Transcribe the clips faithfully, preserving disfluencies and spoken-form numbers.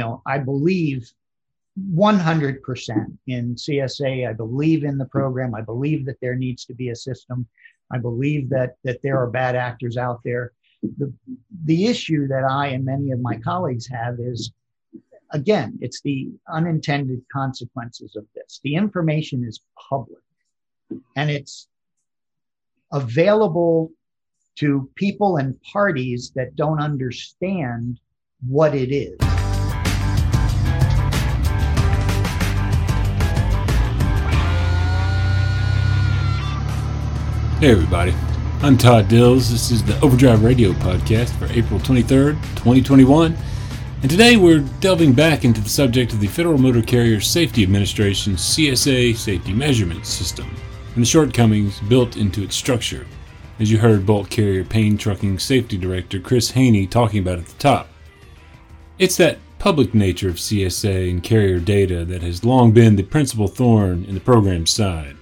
you know, I believe one hundred percent in C S A. I believe in the program. I believe that there needs to be a system. I believe that that there are bad actors out there. The, the issue that I and many of my colleagues have is, again, it's the unintended consequences of this. The information is public and it's available to people and parties that don't understand what it is. Hey everybody, I'm Todd Dills. This is the Overdrive Radio Podcast for April twenty-third, twenty twenty-one. And today we're delving back into the subject of the Federal Motor Carrier Safety Administration's C S A Safety Measurement System and the shortcomings built into its structure, as you heard Bulk Carrier Pain Trucking Safety Director Chris Haney talking about at the top. It's that public nature of C S A and carrier data that has long been the principal thorn in the program's side,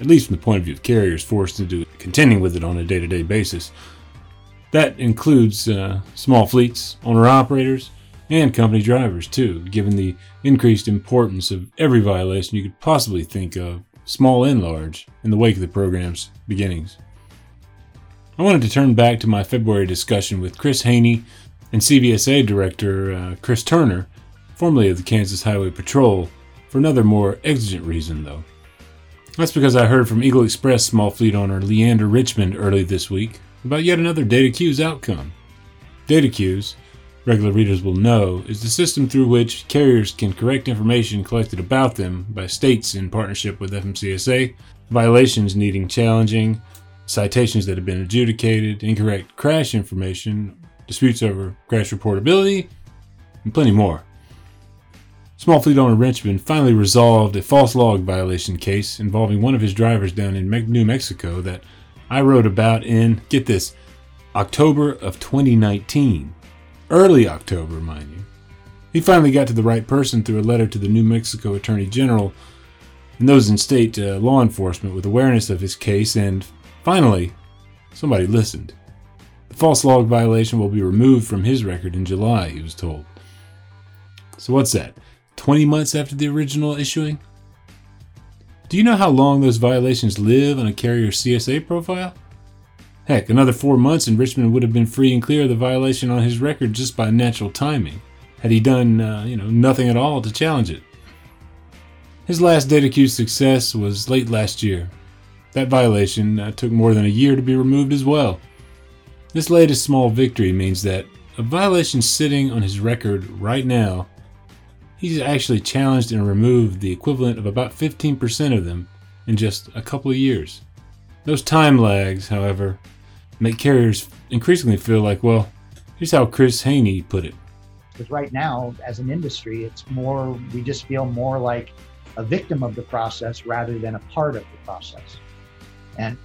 at least from the point of view of carriers forced into contending with it on a day-to-day basis. That includes uh, small fleets, owner-operators, and company drivers too, given the increased importance of every violation you could possibly think of, small and large, in the wake of the program's beginnings. I wanted to turn back to my February discussion with Chris Haney and C V S A Director uh, Chris Turner, formerly of the Kansas Highway Patrol, for another more exigent reason though. That's because I heard from Eagle Express small fleet owner Leander Richmond early this week about yet another DataQs outcome. DataQs, regular readers will know, is the system through which carriers can correct information collected about them by states in partnership with F M C S A, violations needing challenging, citations that have been adjudicated, incorrect crash information, disputes over crash reportability, and plenty more. Small fleet owner Richmond finally resolved a false log violation case involving one of his drivers down in New Mexico that I wrote about in, get this, October of twenty nineteen. Early October, mind you. He finally got to the right person through a letter to the New Mexico Attorney General and those in state uh, law enforcement with awareness of his case, and finally, somebody listened. The false log violation will be removed from his record in July, he was told. So what's that, twenty months after the original issuing? Do you know how long those violations live on a carrier C S A profile? Heck, another four months and Richmond would have been free and clear of the violation on his record just by natural timing, had he done, uh, you know, nothing at all to challenge it. His last DataQs success was late last year. That violation uh, took more than a year to be removed as well. This latest small victory means that a violation sitting on his record right now, he's actually challenged and removed the equivalent of about fifteen percent of them in just a couple of years. Those time lags, however, make carriers increasingly feel like, well, here's how Chris Haney put it. Because right now, as an industry, it's more, we just feel more like a victim of the process rather than a part of the process. And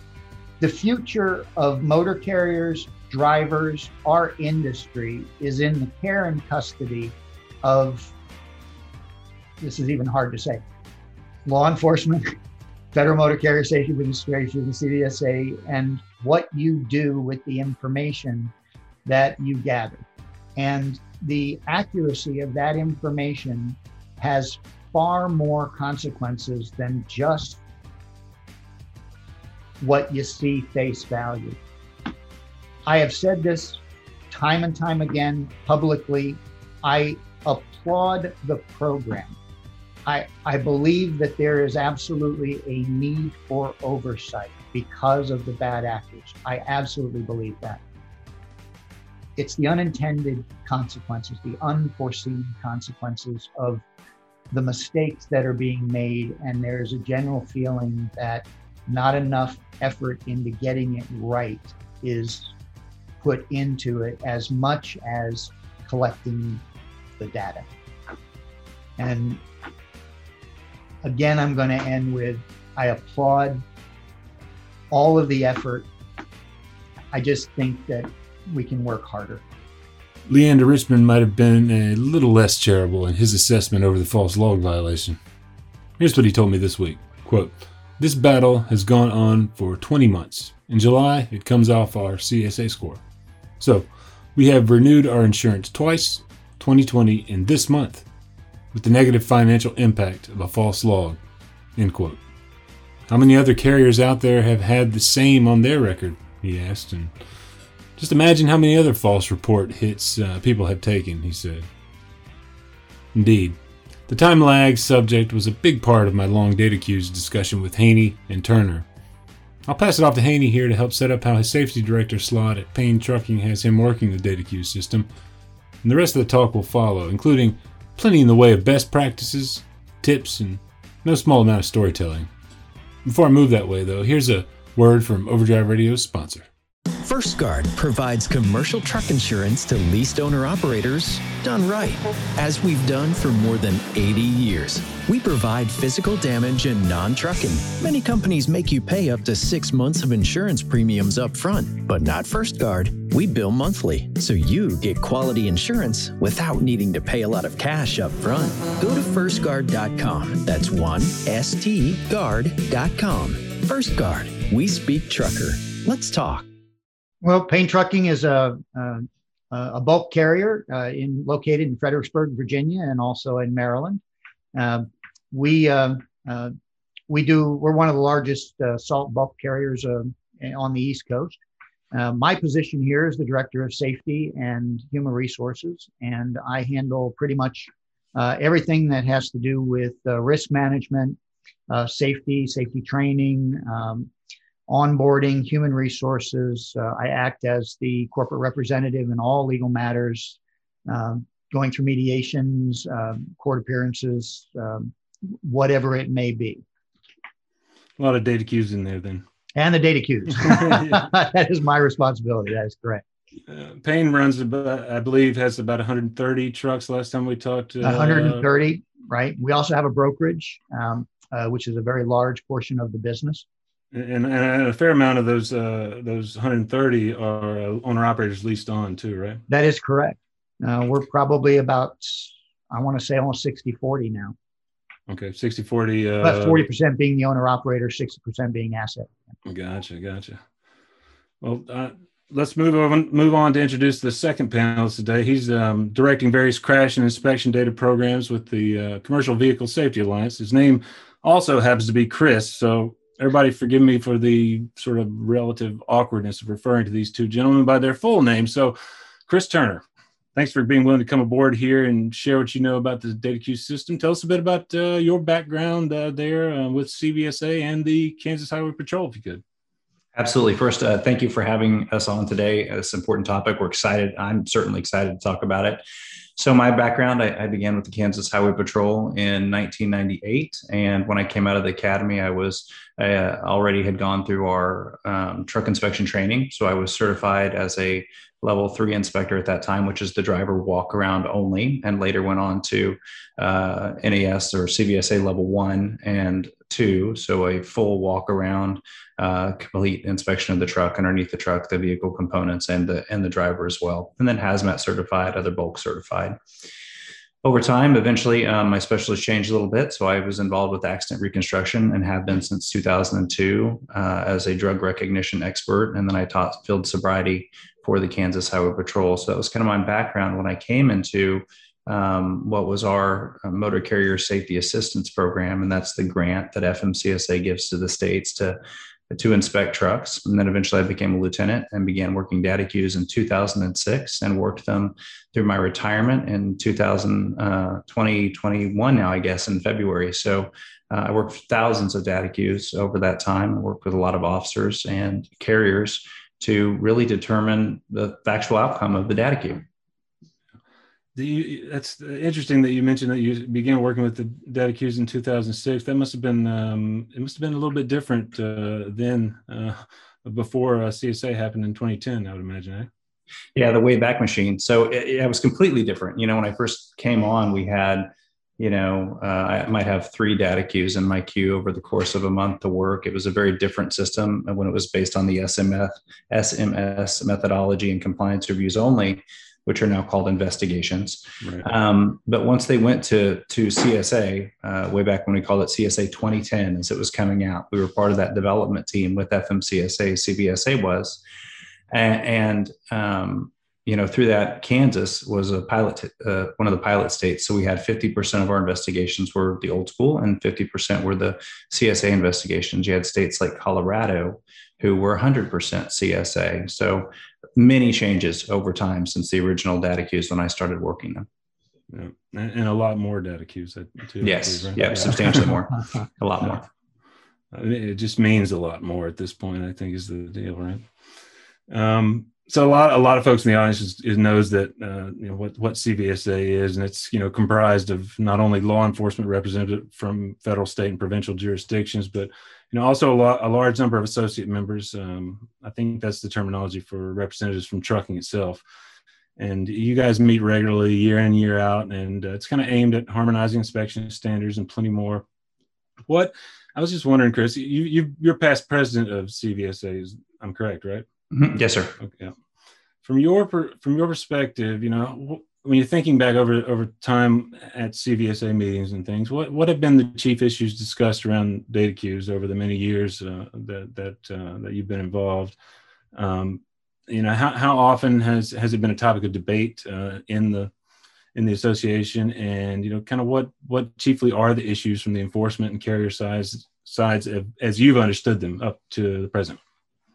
the future of motor carriers, drivers, our industry is in the care and custody of, this is even hard to say, law enforcement, Federal Motor Carrier Safety Administration, the C V S A, and what you do with the information that you gather. And the accuracy of that information has far more consequences than just what you see face value. I have said this time and time again publicly. I applaud the program. I, I believe that there is absolutely a need for oversight because of the bad actors. I absolutely believe that. It's the unintended consequences, the unforeseen consequences of the mistakes that are being made, and there's a general feeling that not enough effort into getting it right is put into it as much as collecting the data. And again, I'm going to end with, I applaud all of the effort. I just think that we can work harder. Leander Richmond might have been a little less charitable in his assessment over the false log violation. Here's what he told me this week. Quote, "This battle has gone on for twenty months. In July, it comes off our C S A score. So we have renewed our insurance twice, twenty twenty in this month with the negative financial impact of a false log, end quote. How many other carriers out there have had the same on their record, he asked, and just imagine how many other false report hits uh, people have taken, he said. Indeed, the time lag subject was a big part of my long DataQs discussion with Haney and Turner. I'll pass it off to Haney here to help set up how his safety director slot at Payne Trucking has him working the DataQs system, and the rest of the talk will follow, including plenty in the way of best practices, tips, and no small amount of storytelling. Before I move that way, though, here's a word from Overdrive Radio's sponsor. First Guard provides commercial truck insurance to leased owner-operators done right, as we've done for more than eighty years. We provide physical damage and non-trucking. Many companies make you pay up to six months of insurance premiums up front, but not First Guard. We bill monthly, so you get quality insurance without needing to pay a lot of cash up front. Go to first guard dot com. That's one S T guard dot com. First Guard. We speak trucker. Let's talk. Well, Payne Trucking is a a, a bulk carrier uh, in located in Fredericksburg, Virginia, and also in Maryland. Uh, we uh, uh, we do we're one of the largest uh, salt bulk carriers uh, on the East Coast. Uh, my position here is the director of safety and human resources, and I handle pretty much uh, everything that has to do with uh, risk management, uh, safety, safety training. Um, onboarding, human resources. Uh, I act as the corporate representative in all legal matters, uh, going through mediations, uh, court appearances, um, whatever it may be. A lot of DataQs in there then. And the DataQs. That is my responsibility. That is correct. Uh, Payne runs, about, I believe, has about one hundred thirty trucks last time we talked. Uh, one hundred thirty, right. We also have a brokerage, um, uh, which is a very large portion of the business. And, and a fair amount of those uh, those one hundred thirty are owner-operators leased on too, right? That is correct. Uh, we're probably about, I want to say almost sixty forty now. Okay, sixty forty. Uh, about forty percent being the owner-operator, sixty percent being asset. Gotcha, gotcha. Well, uh, let's move on, move on to introduce the second panelist today. He's um, directing various crash and inspection data programs with the uh, Commercial Vehicle Safety Alliance. His name also happens to be Chris, so... Everybody forgive me for the sort of relative awkwardness of referring to these two gentlemen by their full name. So, Chris Turner, thanks for being willing to come aboard here and share what you know about the DataQs system. Tell us a bit about uh, your background uh, there uh, with C V S A and the Kansas Highway Patrol, if you could. Absolutely. First, uh, thank you for having us on today. Uh, it's an important topic. We're excited. I'm certainly excited to talk about it. So my background, I, I began with the Kansas Highway Patrol in nineteen ninety-eight. And when I came out of the academy, I was I, uh, already had gone through our um, truck inspection training. So I was certified as a level three inspector at that time, which is the driver walk around only, and later went on to uh, N A S or C V S A level one and two. So a full walk around, uh, complete inspection of the truck, underneath the truck, the vehicle components, and the, and the driver as well. And then hazmat certified, other bulk certified. Over time, eventually, um, my specialist changed a little bit. So I was involved with accident reconstruction and have been since two thousand two uh, as a drug recognition expert. And then I taught field sobriety for the Kansas Highway Patrol. So that was kind of my background when I came into um, what was our Motor Carrier Safety Assistance Program. And that's the grant that F M C S A gives to the states to, to inspect trucks. And then eventually I became a lieutenant and began working DataQs in two thousand six and worked them through my retirement in two thousand twenty, twenty-one now, I guess, in February. So uh, I worked with thousands of DataQs over that time. I worked with a lot of officers and carriers to really determine the factual outcome of the DataQ. Do you, that's interesting that you mentioned that you began working with the DataQs in two thousand six. That must have been um, it must have been a little bit different uh, then uh, before uh, C S A happened in twenty ten. I would imagine. Eh? Yeah, the Wayback Machine. So it, it was completely different. You know, when I first came on, we had, you know, uh, I might have three DataQs in my queue over the course of a month to work. It was a very different system when it was based on the S M S methodology and compliance reviews only, which are now called investigations. Right. Um, but once they went to to C S A, uh, way back when we called it C S A twenty ten, as it was coming out, we were part of that development team with F M C S A, C V S A was, and, and um, you know, through that, Kansas was a pilot, uh, one of the pilot states. So we had fifty percent of our investigations were the old school and fifty percent were the C S A investigations. You had states like Colorado who were one hundred percent C S A. So many changes over time since the original DataQs when I started working them. Yeah. And, and a lot more DataQs too. Yes. Believe, right? Yep, yeah. Substantially more, a lot more. It just means a lot more at this point, I think, is the deal, right? Um, so a lot, a lot of folks in the audience is, is knows that uh, you know what what C V S A is, and it's you know comprised of not only law enforcement representatives from federal, state, and provincial jurisdictions, but you know also a, lot, a large number of associate members. Um, I think that's the terminology for representatives from trucking itself. And you guys meet regularly, year in, year out, and uh, it's kind of aimed at harmonizing inspection standards and plenty more. What I was just wondering, Chris, you, you you're past president of C V S A, I'm correct, right? Yes, sir. Okay. From your from your perspective, you know, when you're thinking back over over time at C V S A meetings and things, what what have been the chief issues discussed around DataQs over the many years uh, that that uh, that you've been involved? Um, you know, how how often has has it been a topic of debate uh, in the in the association? And you know, kind of what what chiefly are the issues from the enforcement and carrier sides sides of, as you've understood them up to the present?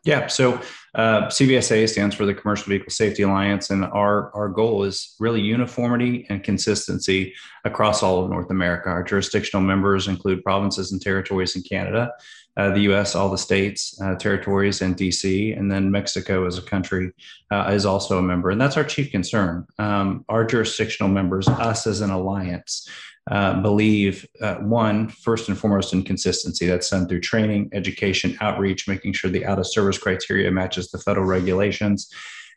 Yeah. So uh, C V S A stands for the Commercial Vehicle Safety Alliance. And our, our goal is really uniformity and consistency across all of North America. Our jurisdictional members include provinces and territories in Canada, uh, the U S, all the states, uh, territories, and D C. And then Mexico as a country uh, is also a member. And that's our chief concern. Um, our jurisdictional members, us as an alliance, Uh, believe, uh, one, first and foremost, in consistency. That's done through training, education, outreach, making sure the out-of-service criteria matches the federal regulations,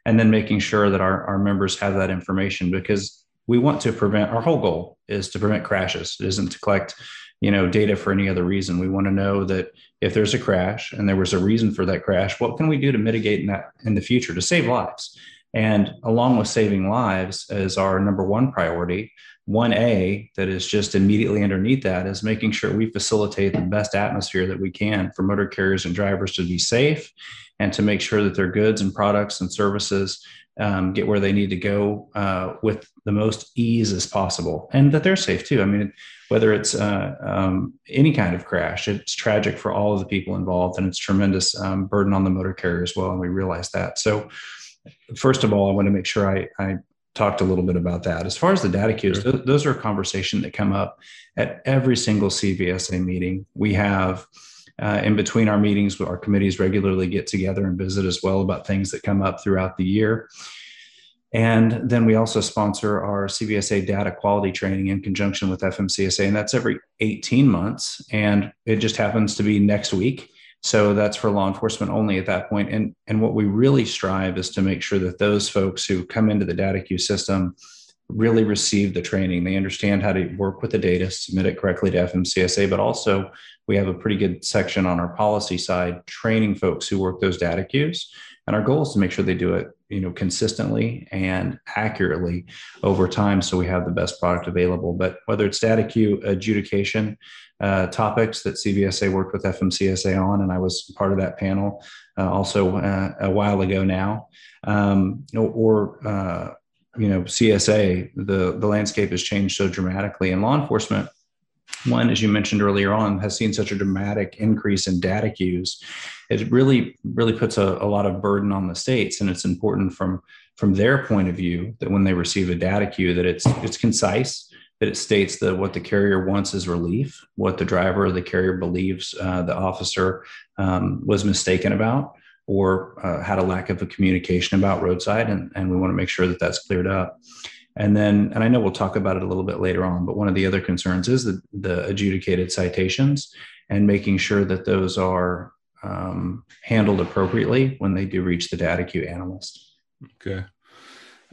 and then making sure that our, our members have that information, because we want to prevent, our whole goal is to prevent crashes. It isn't to collect, you know, data for any other reason. We want to know that if there's a crash and there was a reason for that crash, what can we do to mitigate that in the future to save lives? And along with saving lives is our number one priority. one A that is just immediately underneath that is making sure we facilitate the best atmosphere that we can for motor carriers and drivers to be safe and to make sure that their goods and products and services um, get where they need to go uh, with the most ease as possible, and that they're safe too. I mean, whether it's uh, um, any kind of crash, it's tragic for all of the people involved, and it's tremendous um, burden on the motor carrier as well. And we realize that. So first of all, I want to make sure I, I talked a little bit about that. As far as the DataQs, th- those are a conversation that come up at every single C V S A meeting. We have, uh, in between our meetings, our committees regularly get together and visit as well about things that come up throughout the year. And then we also sponsor our C V S A data quality training in conjunction with F M C S A, and that's every eighteen months. And it just happens to be next week. So that's for law enforcement only at that point. And, and what we really strive is to make sure that those folks who come into the DataQ system really receive the training. They understand how to work with the data, submit it correctly to F M C S A, but also we have a pretty good section on our policy side, training folks who work those DataQs. And our goal is to make sure they do it, you know, consistently and accurately over time, so we have the best product available. But whether it's DataQ adjudication uh, topics that C V S A worked with F M C S A on, and I was part of that panel uh, also uh, a while ago now, um, or uh, you know, C S A, the the landscape has changed so dramatically, and law enforcement, one, as you mentioned earlier on, has seen such a dramatic increase in DataQs. It really, really puts a, a lot of burden on the states, and it's important from, from their point of view that when they receive a DataQ, that it's it's concise, that it states that what the carrier wants is relief, what the driver or the carrier believes uh, the officer um, was mistaken about or uh, had a lack of a communication about roadside, and, and we want to make sure that that's cleared up. And then, and I know we'll talk about it a little bit later on, but one of the other concerns is the, the adjudicated citations and making sure that those are um, handled appropriately when they do reach the DataQ analyst. Okay.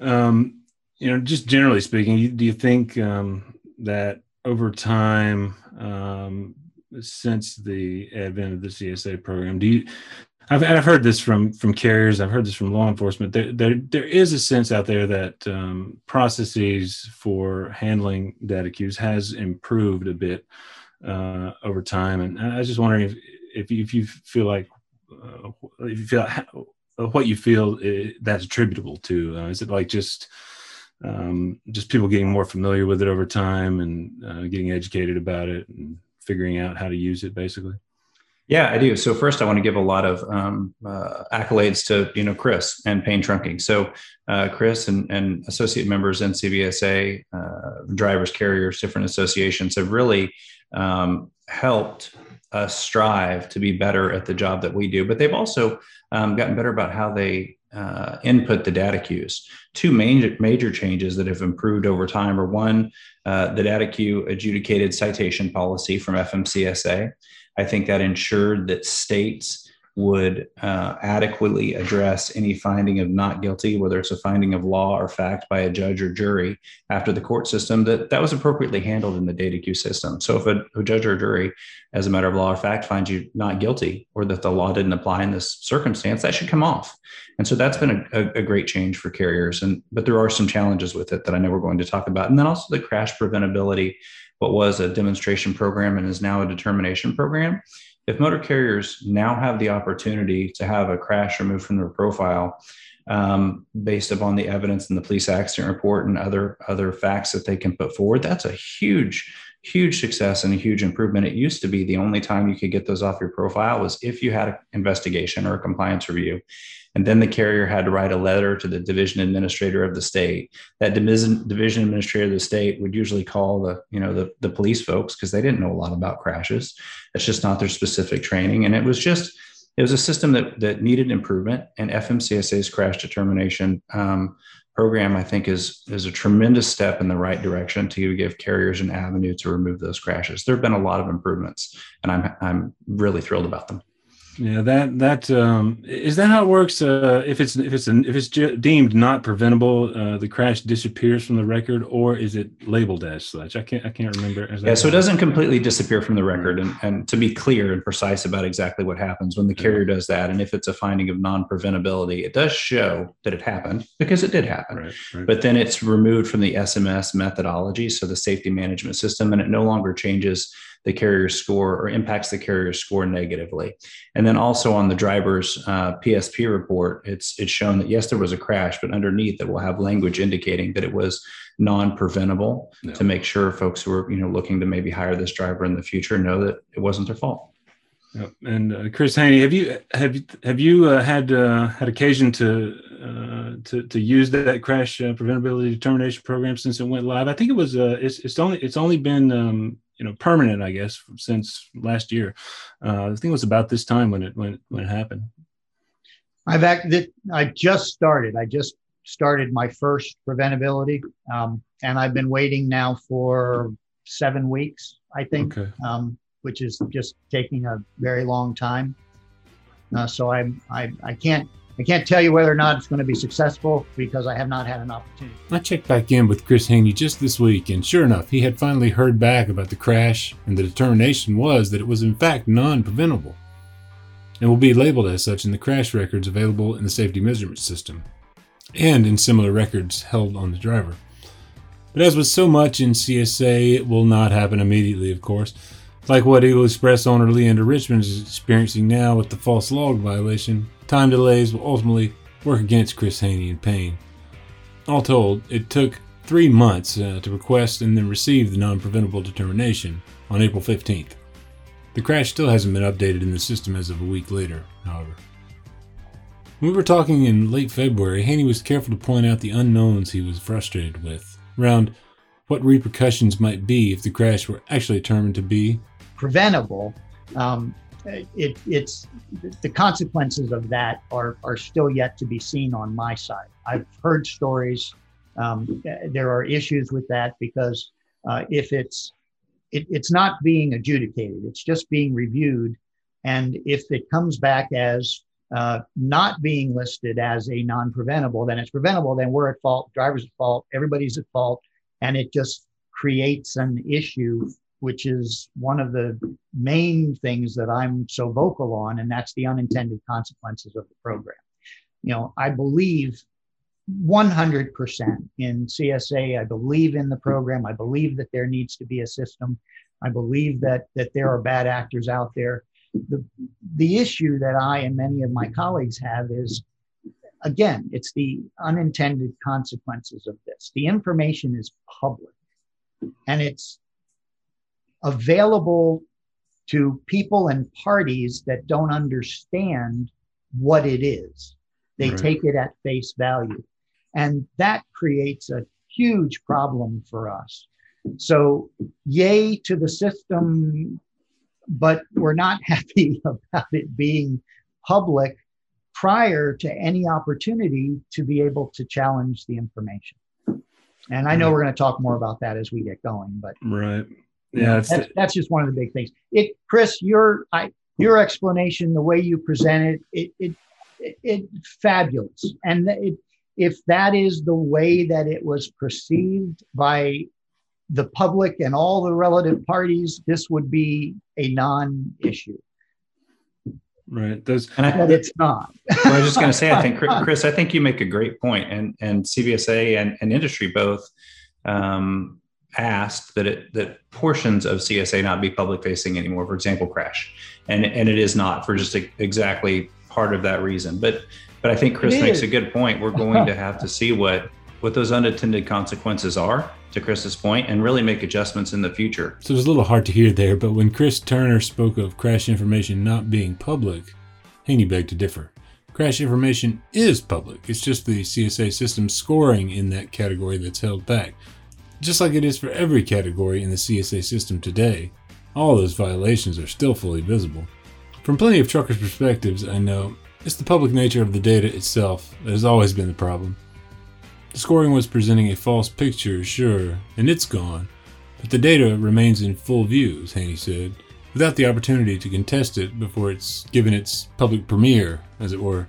Um, you know, just generally speaking, do you think um, that over time, um, since the advent of the C S A program, do you, I've, I've heard this from, from carriers. I've heard this from law enforcement. There, there, there is a sense out there that um, processes for handling DataQs has improved a bit uh, over time. And I was just wondering if, if, you, if you feel like, uh, if you feel what you feel it, that's attributable to? Uh, is it like just um, just people getting more familiar with it over time and uh, getting educated about it and figuring out how to use it, basically? Yeah, I do. So first, I want to give a lot of um, uh, accolades to, you know, Chris and Payne Trucking. So uh, Chris and, and associate members in C V S A, uh, drivers, carriers, different associations have really um, helped us strive to be better at the job that we do. But they've also um, gotten better about how they uh, input the DataQs. Two major, major changes that have improved over time are one, uh, the DataQ adjudicated citation policy from F M C S A. I think that ensured that states would uh, adequately address any finding of not guilty, whether it's a finding of law or fact by a judge or jury after the court system, that that was appropriately handled in the DataQ system. So if a, a judge or jury, as a matter of law or fact, finds you not guilty or that the law didn't apply in this circumstance, that should come off. And so that's been a, a, a great change for carriers. And but there are some challenges with it that I know we're going to talk about. And then also the crash preventability, what was a demonstration program and is now a determination program. If motor carriers now have the opportunity to have a crash removed from their profile um, based upon the evidence in the police accident report and other, other facts that they can put forward, that's a huge, huge success and a huge improvement. It used to be the only time you could get those off your profile was if you had an investigation or a compliance review. And then the carrier had to write a letter to the division administrator of the state. That division, division administrator of the state would usually call the, you know, the, the police folks because they didn't know a lot about crashes. That's just not their specific training. And it was just, it was a system that, that needed improvement. And F M C S A's crash determination um, program, I think, is, is a tremendous step in the right direction to give carriers an avenue to remove those crashes. There have been a lot of improvements, and I'm I'm really thrilled about them. Yeah, that that um, is that how it works. Uh, if it's if it's an, if it's deemed not preventable, uh, the crash disappears from the record, or is it labeled as such? I can't I can't remember. Is that yeah, so it doesn't completely disappear from the record. And and to be clear and precise about exactly what happens when the carrier does that, and if it's a finding of non-preventability, it does show that it happened because it did happen. Right, right. But then it's removed from the S M S methodology, so the safety management system, and it no longer changes the carrier score or impacts the carrier score negatively. And then also on the driver's uh, P S P report, it's it's shown that, yes, there was a crash, but underneath it will have language indicating that it was non-preventable yeah. to make sure folks who are, you know, looking to maybe hire this driver in the future know that it wasn't their fault. Yep. And uh, Chris Haney, have you have you, have you uh, had uh, had occasion to, uh, to to use that crash uh, preventability determination program since it went live? I think it was uh, it's it's only it's only been um, you know permanent, I guess, since last year. Uh, I think it was about this time when it when when it happened. I've acted, I just started. I just started my first preventability, um, and I've been waiting now for seven weeks, I think. Okay. Um, which is just taking a very long time. Uh, so I, I, I can't I can't tell you whether or not it's going to be successful because I have not had an opportunity. I checked back in with Chris Haney just this week, and sure enough, he had finally heard back about the crash, and the determination was that it was in fact non-preventable and will be labeled as such in the crash records available in the safety measurement system and in similar records held on the driver. But as with so much in C S A, it will not happen immediately, of course. Like what Eagle Express owner Leander Richmond is experiencing now with the false log violation, time delays will ultimately work against Chris Haney and Payne. All told, it took three months uh, to request and then receive the non-preventable determination on April fifteenth. The crash still hasn't been updated in the system as of a week later, however. When we were talking in late February, Haney was careful to point out the unknowns he was frustrated with, around what repercussions might be if the crash were actually determined to be preventable. Um, it, it's the consequences of that are, are still yet to be seen on my side. I've heard stories. Um, there are issues with that because uh, if it's it, it's not being adjudicated, it's just being reviewed, and if it comes back as uh, not being listed as a non-preventable, then it's preventable. Then we're at fault. Driver's at fault. Everybody's at fault, and it just creates an issue, which is one of the main things that I'm so vocal on, and that's the unintended consequences of the program. You know, I believe one hundred percent in C S A. I believe in the program. I believe that there needs to be a system. I believe that that there are bad actors out there. The, the issue that I and many of my colleagues have is Again, it's the unintended consequences of this. The information is public and it's available to people and parties that don't understand what it is. They Right. take it at face value. And that creates a huge problem for us. So yay to the system, but we're not happy about it being public prior to any opportunity to be able to challenge the information. And I know right. we're going to talk more about that as we get going, but right. yeah, you know, that's, the, that's just one of the big things. It, Chris, your, I, your explanation, the way you present it, it, it, it fabulous. And it, if that is the way that it was perceived by the public and all the relative parties, this would be a non-issue. Right. Those, and I, but it's not. Well, I was just going to say, I think, Chris, I think you make a great point, and and C V S A and, and industry both um, asked that it, that portions of C S A not be public facing anymore. For example, crash, and and it is not for just a, exactly part of that reason. But but I think Chris it makes is. a good point. We're going to have to see what what those unintended consequences are, to Chris's point, and really make adjustments in the future. So it was a little hard to hear there, but when Chris Turner spoke of crash information not being public, Haney begged to differ. Crash information is public. It's just the C S A system scoring in that category that's held back, just like it is for every category in the C S A system today. All those violations are still fully visible. From plenty of truckers' perspectives, I know it's the public nature of the data itself that has always been the problem. The scoring was presenting a false picture, sure, and it's gone, but the data remains in full view, as Haney said, without the opportunity to contest it before it's given its public premiere, as it were.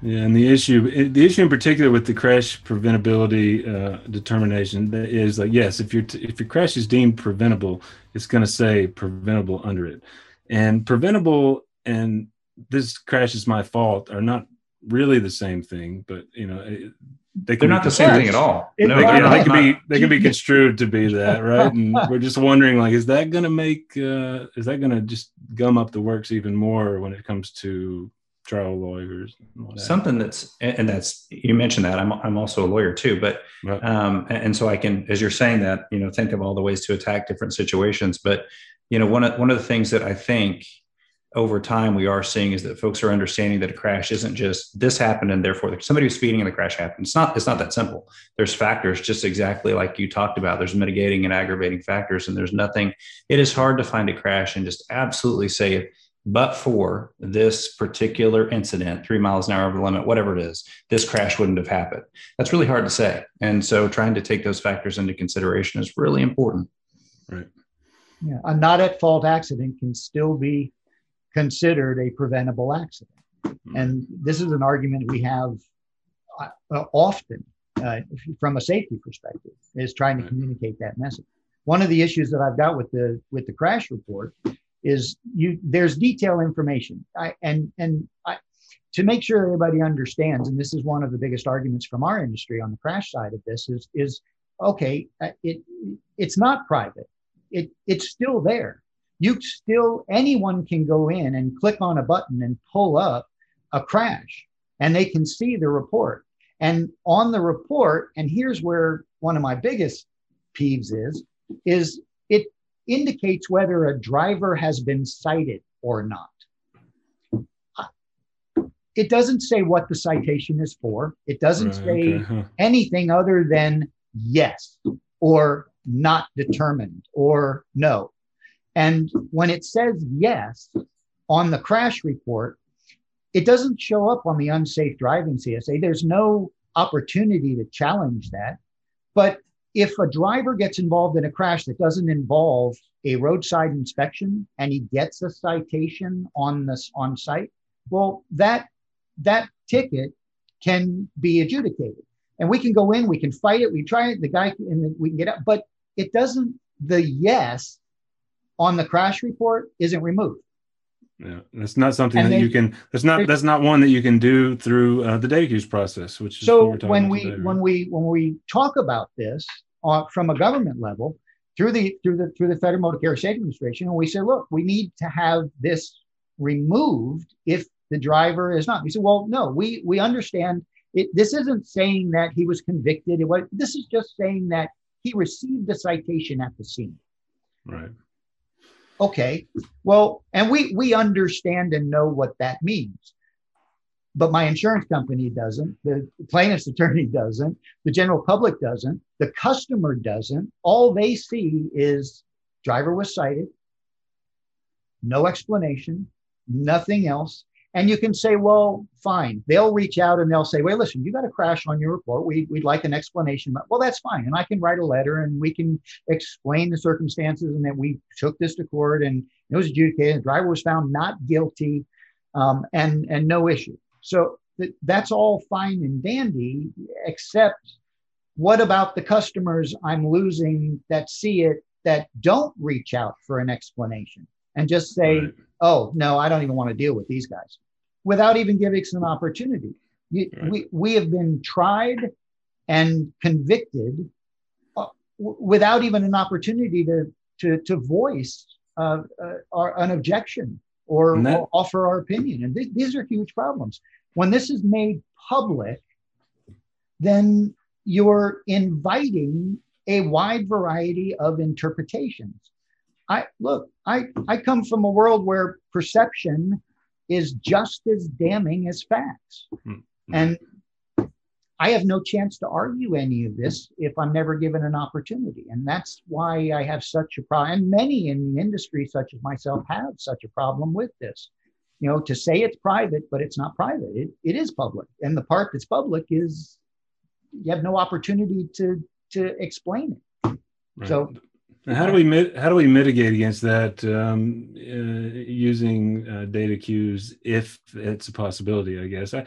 Yeah, and the issue, the issue in particular with the crash preventability uh, determination that is like, yes, if your if your crash is deemed preventable, it's going to say preventable under it, and preventable and this crash is my fault are not really the same thing, but you know they they're not the same thing at all. No, they, you know, they can be they can be construed to be that, right? And we're just wondering, like, is that going to make uh, is that going to just gum up the works even more when it comes to trial lawyers? And all that. Something that's and that's you mentioned that I'm I'm also a lawyer too, but right. um, and so I can, as you're saying that, you know, think of all the ways to attack different situations. But you know, one of one of the things that I think, over time, we are seeing is that folks are understanding that a crash isn't just this happened and therefore somebody was speeding and the crash happened. It's not, it's not that simple. There's factors just exactly like you talked about. There's mitigating and aggravating factors, and there's nothing. It is hard to find a crash and just absolutely say, but for this particular incident, three miles an hour over the limit, whatever it is, this crash wouldn't have happened. That's really hard to say. And so trying to take those factors into consideration is really important. Right. Yeah. A not at fault accident can still be considered a preventable accident. And this is an argument we have uh, often uh, from a safety perspective, is trying to communicate that message. One of the issues that I've got with the with the crash report is you there's detailed information. I, and and I, to make sure everybody understands, and this is one of the biggest arguments from our industry on the crash side of this is, is okay, it it's not private. It It's still there. You still, anyone can go in and click on a button and pull up a crash, and they can see the report. And on the report, and here's where one of my biggest peeves is, is it indicates whether a driver has been cited or not. It doesn't say what the citation is for. It doesn't right, say okay, huh. anything other than yes, or not determined, or no. And when it says yes on the crash report, it doesn't show up on the unsafe driving C S A. There's no opportunity to challenge that. But if a driver gets involved in a crash that doesn't involve a roadside inspection and he gets a citation on this on site, well, that that ticket can be adjudicated. And we can go in, we can fight it, we try it, the guy and we can get up, but it doesn't, the yes on the crash report isn't removed. Yeah, that's not something and that they, you can. That's not that's not one that you can do through uh, the DataQs process, which is so what we're when we today, right? when we when we talk about this uh, from a government level through the through the through the Federal Motor Carrier Safety Administration, and we say, look, we need to have this removed if the driver is not. You say, well, no, we we understand it. This isn't saying that he was convicted. It was, this is just saying that he received a citation at the scene. Right. Okay. Well, and we we understand and know what that means. But my insurance company doesn't, the plaintiff's attorney doesn't, the general public doesn't, the customer doesn't. All they see is driver was cited, no explanation, nothing else. And you can say, well, fine. They'll reach out and they'll say, wait, listen, you got a crash on your report. We, we'd like an explanation. Well, that's fine. And I can write a letter and we can explain the circumstances and that we took this to court and it was adjudicated. The driver was found not guilty um, and, and no issue. So th- that's all fine and dandy, except what about the customers I'm losing that see it, that don't reach out for an explanation and just say, right. oh, no, I don't even want to deal with these guys without even giving us an opportunity. You, right. we, we have been tried and convicted uh, w- without even an opportunity to, to, to voice uh, uh, our, an objection. Or that, offer our opinion. And th- these are huge problems. When this is made public, then you're inviting a wide variety of interpretations. I look, I, I come from a world where perception is just as damning as facts. Mm-hmm. And I have no chance to argue any of this if I'm never given an opportunity. And that's why I have such a problem. And many in the industry, such as myself, have such a problem with this. You know, to say it's private, but it's not private. It, it is public. And the part that's public is you have no opportunity to to explain it. Right. So and how do we mit- how do we mitigate against that um, uh, using uh, DataQs if it's a possibility? I guess I,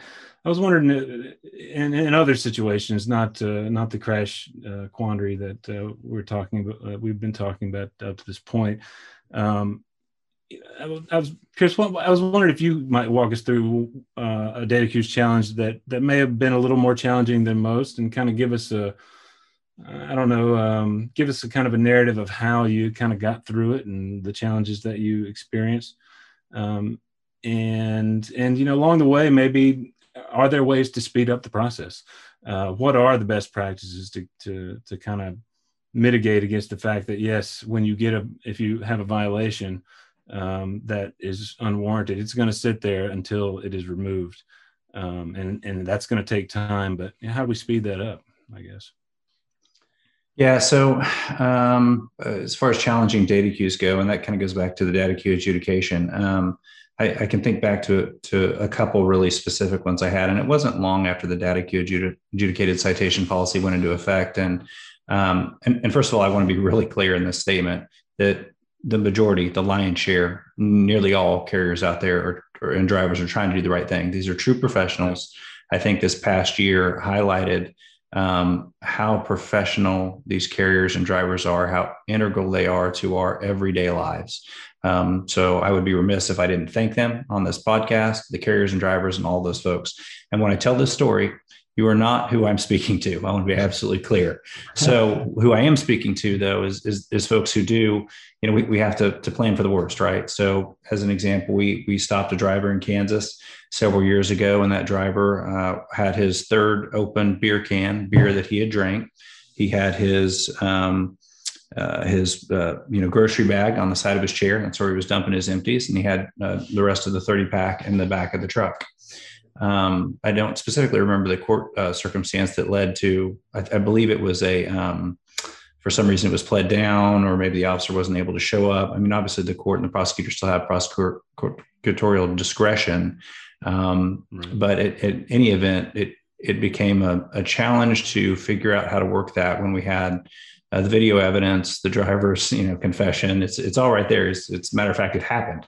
I was wondering in, in other situations, not uh, not the crash uh, quandary that uh, we're talking about, uh, we've been talking about up to this point. Um, I was Chris, I was wondering if you might walk us through uh, a DataQs challenge that that may have been a little more challenging than most, and kind of give us a. I don't know, um, give us a kind of a narrative of how you kind of got through it and the challenges that you experienced. Um, and, and, you know, along the way, maybe are there ways to speed up the process? Uh, what are the best practices to, to, to kind of mitigate against the fact that, yes, when you get a, if you have a violation um, that is unwarranted, it's going to sit there until it is removed. Um, and, and that's going to take time, but you know, how do we speed that up, I guess? Yeah, so um, as far as challenging data queues go, and that kind of goes back to the data queue adjudication, um, I, I can think back to, to a couple really specific ones I had, and it wasn't long after the data queue adjudi- adjudicated citation policy went into effect. And, um, and and first of all, I want to be really clear in this statement that the majority, the lion's share, nearly all carriers out there are, are, and drivers are trying to do the right thing. These are true professionals. I think this past year highlighted Um, how professional these carriers and drivers are, how integral they are to our everyday lives. Um, so I would be remiss if I didn't thank them on this podcast, the carriers and drivers and all those folks. And when I tell this story, you are not who I'm speaking to. I want to be absolutely clear. So who I am speaking to, though, is, is, is folks who do, you know, we, we have to, to plan for the worst, right? So as an example, we, we stopped a driver in Kansas several years ago, and that driver uh, had his third open beer can, beer that he had drank. He had his um, uh, his uh, you know grocery bag on the side of his chair. That's where he was dumping his empties, and he had uh, the rest of the thirty pack in the back of the truck. Um, I don't specifically remember the court uh, circumstance that led to. I, I believe it was a. Um, For some reason, it was pled down, or maybe the officer wasn't able to show up. I mean, obviously, the court and the prosecutor still have prosecutorial discretion, um, right. But at any event, it it became a, a challenge to figure out how to work that when we had uh, the video evidence, the driver's you know confession. It's it's all right there. It's, it's a matter of fact, it happened.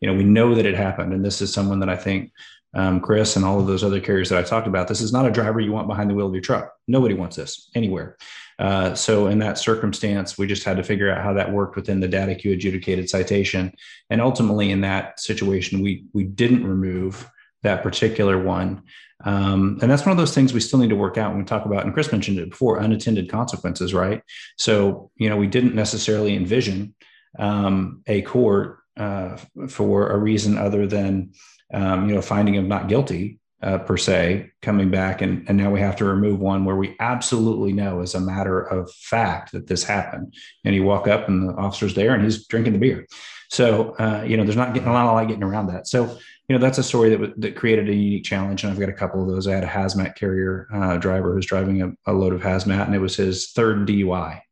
You know, we know that it happened, and this is someone that I think. Um, Chris and all of those other carriers that I talked about, this is not a driver you want behind the wheel of your truck. Nobody wants this anywhere. Uh, so in that circumstance, we just had to figure out how that worked within the data queue adjudicated citation. And ultimately in that situation, we, we didn't remove that particular one. Um, and that's one of those things we still need to work out when we talk about, and Chris mentioned it before, unintended consequences, right? So, you know, we didn't necessarily envision um, a court uh, for a reason other than, um, you know, finding him not guilty uh, per se, coming back. And, and now we have to remove one where we absolutely know as a matter of fact that this happened. And you walk up and the officer's there and he's drinking the beer. So, uh, you know, there's not getting a lot of light getting around that. So, you know, that's a story that that created a unique challenge. And I've got a couple of those. I had a hazmat carrier uh, driver who's driving a, a load of hazmat, and it was his third D U I.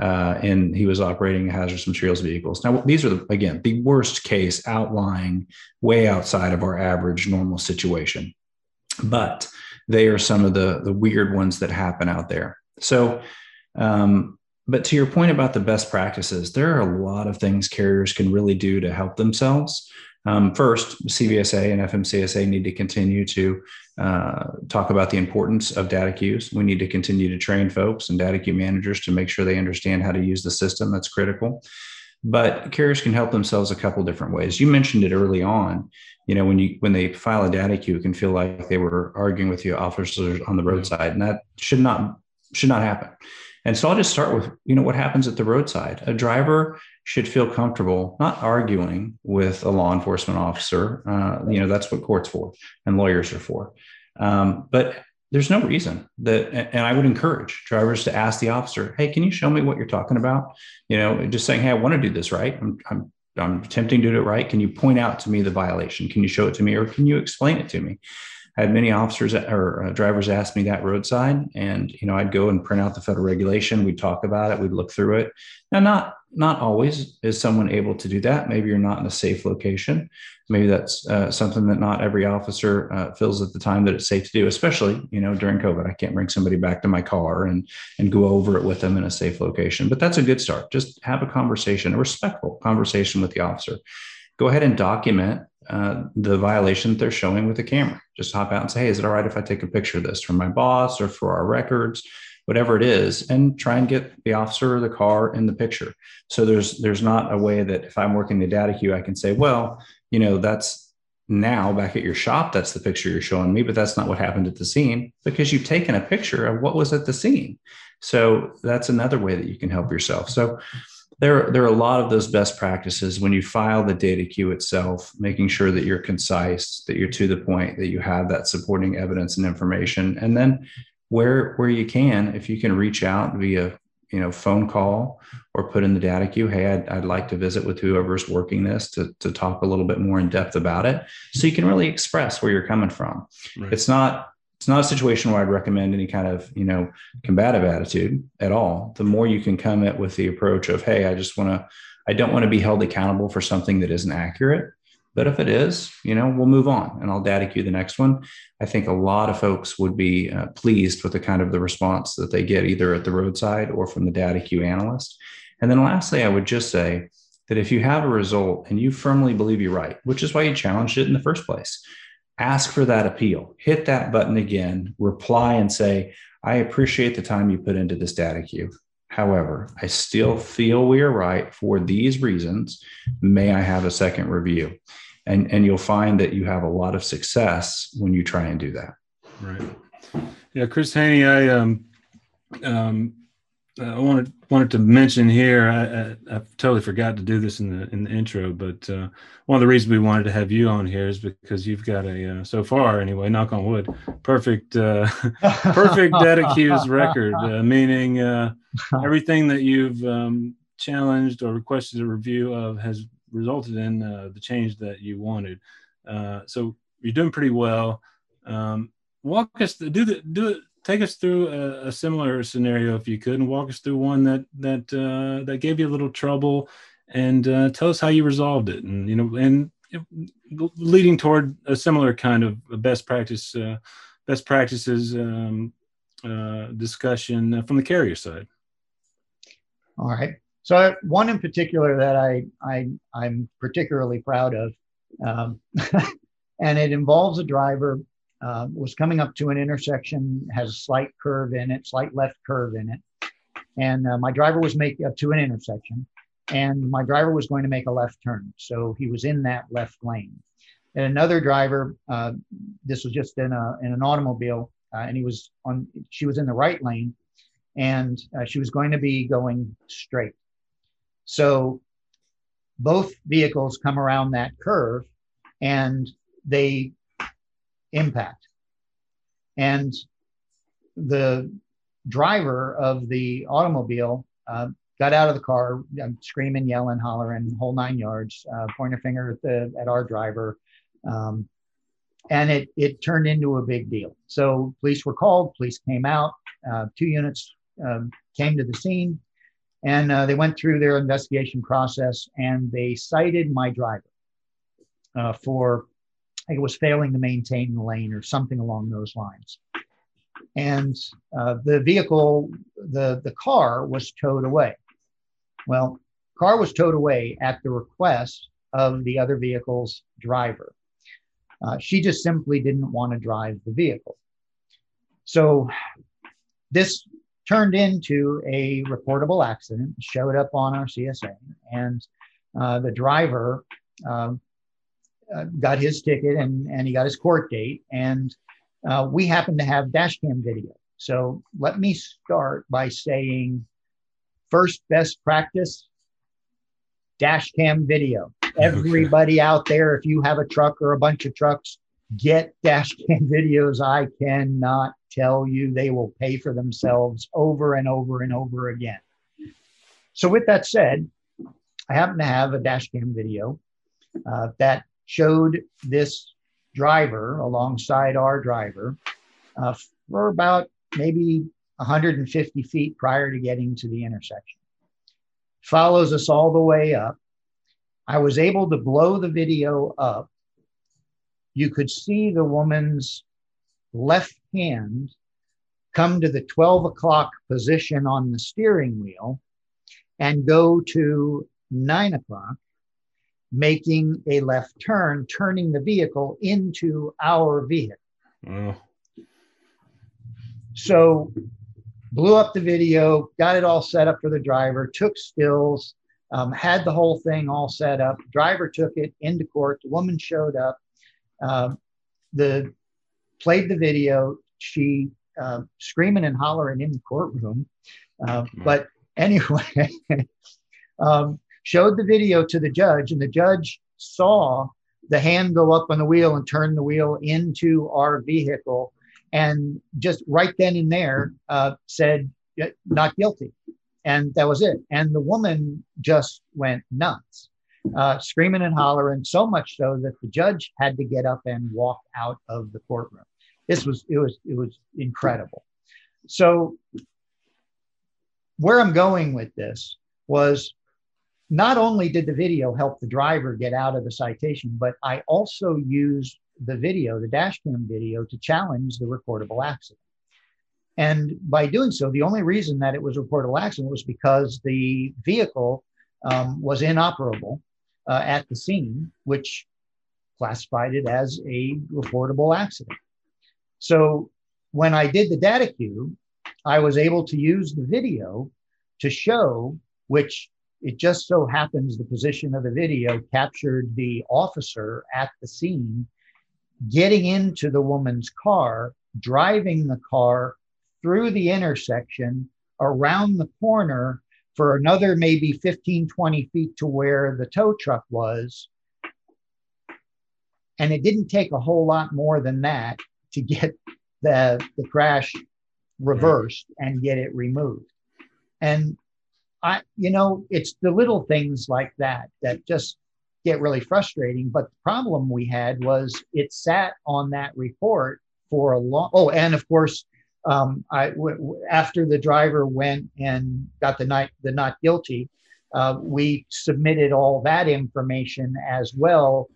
Uh, and he was operating hazardous materials vehicles. Now, these are, the, again, the worst case outlying way outside of our average normal situation. But they are some of the, the weird ones that happen out there. So, um, but to your point about the best practices, there are a lot of things carriers can really do to help themselves. Um, first, C V S A and F M C S A need to continue to uh, talk about the importance of DataQs. We need to continue to train folks and DataQ managers to make sure they understand how to use the system. That's critical. But carriers can help themselves a couple different ways. You mentioned it early on. You know, when you when they file a DataQ, it can feel like they were arguing with you officers on the roadside, and that should not should not happen. And so I'll just start with, you know, what happens at the roadside. A driver should feel comfortable not arguing with a law enforcement officer. Uh, you know, that's what court's for and lawyers are for. Um, but there's no reason that, and I would encourage drivers to ask the officer, hey, can you show me what you're talking about? You know, just saying, hey, I want to do this right. I'm, I'm, I'm attempting to do it right. Can you point out to me the violation? Can you show it to me, or can you explain it to me? I had many officers or drivers ask me that roadside, and, you know, I'd go and print out the federal regulation. We'd talk about it. We'd look through it. Now, not, not always is someone able to do that. Maybe you're not in a safe location. Maybe that's uh, something that not every officer uh, feels at the time that it's safe to do, especially, you know, during COVID. I can't bring somebody back to my car and, and go over it with them in a safe location, but that's a good start. Just have a conversation, a respectful conversation with the officer. Go ahead and document Uh, the violation that they're showing with the camera. Just hop out and say, hey, is it all right if I take a picture of this for my boss or for our records, whatever it is, and try and get the officer or the car in the picture. So there's there's not a way that if I'm working the DataQ, I can say, well, you know, that's now back at your shop, that's the picture you're showing me, but that's not what happened at the scene, because you've taken a picture of what was at the scene. So that's another way that you can help yourself. So There, there are a lot of those best practices when you file the DataQ itself, making sure that you're concise, that you're to the point, that you have that supporting evidence and information. And then where, where you can, if you can reach out via, you know, phone call or put in the DataQ, hey, I'd, I'd like to visit with whoever's working this to, to talk a little bit more in depth about it. So you can really express where you're coming from. Right. It's not It's not a situation where I'd recommend any kind of, you know, combative attitude at all. The more you can come at with the approach of, hey, I just want to, I don't want to be held accountable for something that isn't accurate, but if it is, you know, we'll move on and I'll DataQ the next one. I think a lot of folks would be uh, pleased with the kind of the response that they get either at the roadside or from the DataQ analyst. And then lastly, I would just say that if you have a result and you firmly believe you're right, which is why you challenged it in the first place, ask for that appeal, hit that button again, reply and say, I appreciate the time you put into this DataQ. However, I still feel we are right for these reasons. May I have a second review? And, and you'll find that you have a lot of success when you try and do that. Right. Yeah, Chris Haney, I um, um, I wanted wanted to mention here. I, I, I totally forgot to do this in the in the intro, but uh, one of the reasons we wanted to have you on here is because you've got a uh, so far anyway, knock on wood, perfect uh, perfect DataQs record, uh, meaning uh, everything that you've um, challenged or requested a review of has resulted in uh, the change that you wanted. Uh, so you're doing pretty well. Um, walk us through, do the do it. Take us through a, a similar scenario, if you could, and walk us through one that that uh, that gave you a little trouble, and uh, tell us how you resolved it, and you know, and leading toward a similar kind of best practice, uh, best practices um, uh, discussion from the carrier side. All right. So one in particular that I, I I'm particularly proud of, um, and it involves a driver. Uh, was coming up to an intersection, has a slight curve in it, slight left curve in it. And uh, my driver was making up to an intersection, and my driver was going to make a left turn. So he was in that left lane. And another driver, uh, this was just in, a, in an automobile, uh, and he was on, she was in the right lane, and uh, she was going to be going straight. So both vehicles come around that curve and they impact. And the driver of the automobile uh, got out of the car, um, screaming, yelling, hollering, whole nine yards, uh, pointing a finger at the at our driver. Um, and it it turned into a big deal. So police were called, police came out, uh, two units um, came to the scene, and uh, they went through their investigation process, and they cited my driver uh, for, I think it was failing to maintain the lane or something along those lines. And uh, the vehicle, the, the car was towed away. Well, car was towed away at the request of the other vehicle's driver. Uh, she just simply didn't want to drive the vehicle. So this turned into a reportable accident, showed up on our C S A, and uh, the driver uh, uh, got his ticket and, and he got his court date. And Uh, we happen to have dash cam video. So let me start by saying, first best practice, dash cam video. Everybody okay. out there, if you have a truck or a bunch of trucks, get dash cam videos. I cannot tell you, they will pay for themselves over and over and over again. So with that said, I happen to have a dash cam video uh, that showed this driver alongside our driver uh, for about maybe one hundred fifty feet prior to getting to the intersection. Follows us all the way up. I was able to blow the video up. You could see the woman's left hand come to the twelve o'clock position on the steering wheel and go to nine o'clock, making a left turn, turning the vehicle into our vehicle. Oh. So blew up the video, got it all set up for the driver, took stills, um, had the whole thing all set up. Driver took it into court. The woman showed up, uh, the played the video. She uh, screaming and hollering in the courtroom. Uh, but anyway, um, showed the video to the judge, and the judge saw the hand go up on the wheel and turn the wheel into our vehicle, and just right then and there uh, said, not guilty. And that was it. And the woman just went nuts, uh, screaming and hollering, so much so that the judge had to get up and walk out of the courtroom. This was, it was, it was incredible. So where I'm going with this was, not only did the video help the driver get out of the citation, but I also used the video, the dash cam video, to challenge the reportable accident. And by doing so, the only reason that it was a reportable accident was because the vehicle um, was inoperable uh, at the scene, which classified it as a reportable accident. So when I did the DataQ, I was able to use the video to show, which it just so happens the position of the video captured the officer at the scene, getting into the woman's car, driving the car through the intersection, around the corner for another maybe fifteen, twenty feet to where the tow truck was. And it didn't take a whole lot more than that to get the, the crash reversed and get it removed. And I, you know, it's the little things like that that just get really frustrating. But the problem we had was it sat on that report for a long. Oh, and of course, um, I w- w- after the driver went and got the not the not guilty, uh, we submitted all that information as well,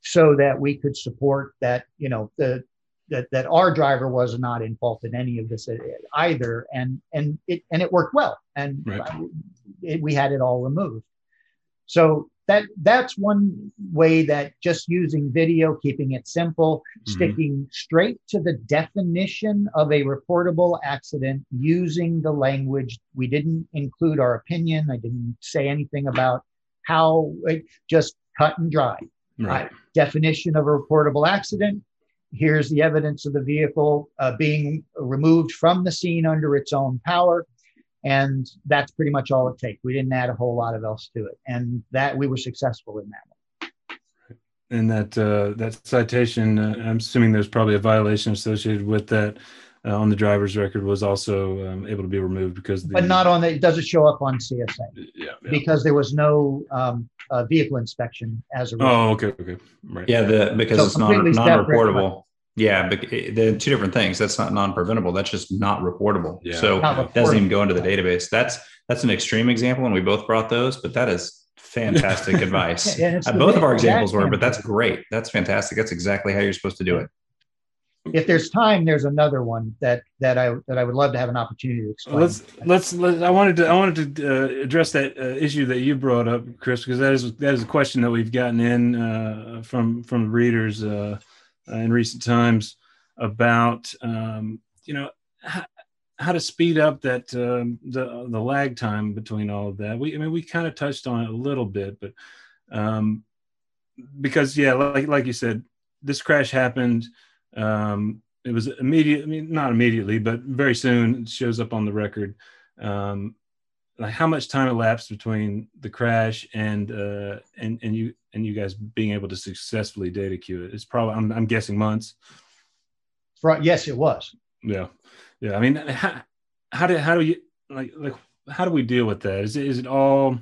so that we could support that. You know, the that that our driver was not in fault in any of this either, and and it and it worked well, and right. it, we had it all removed. So that that's one way that just using video, keeping it simple, mm-hmm. sticking straight to the definition of a reportable accident, using the language. We didn't include our opinion. I didn't say anything about how it just cut and dry. Right. Uh, definition of a reportable accident. Here's the evidence of the vehicle uh, being removed from the scene under its own power. And that's pretty much all it takes. We didn't add a whole lot of else to it. And that we were successful in that one. And that uh, that citation, uh, I'm assuming there's probably a violation associated with that uh, on the driver's record, was also um, able to be removed because. The, but not on the, it doesn't show up on C S A yeah, yeah. because there was no um, uh, vehicle inspection as a result. Oh, okay, okay, right. Yeah, the, because so it's non, non-reportable. Right. Yeah, but they're two different things. That's not non-preventable. That's just not reportable. Yeah. So not reportable. It doesn't even go into the database. That's that's an extreme example, and we both brought those, but that is fantastic advice. Yeah, uh, both of our examples were, but that's great. That's fantastic. That's exactly how you're supposed to do it. If there's time, there's another one that that I that I would love to have an opportunity to explain. Let's let's. Let, I wanted to I wanted to uh, address that uh, issue that you brought up, Chris, because that is that is a question that we've gotten in uh, from from readers uh, in recent times about um, you know. How, How to speed up that um, the the lag time between all of that. We I mean we kind of touched on it a little bit, but um, because yeah, like like you said, this crash happened. Um, it was immediate. I mean, not immediately, but very soon it shows up on the record. Um, like how much time elapsed between the crash and uh, and and you and you guys being able to successfully data queue it? It's probably I'm I'm guessing months. Right. Yes, it was. Yeah. Yeah, I mean, how, how do how do you like like how do we deal with that? Is it, is it all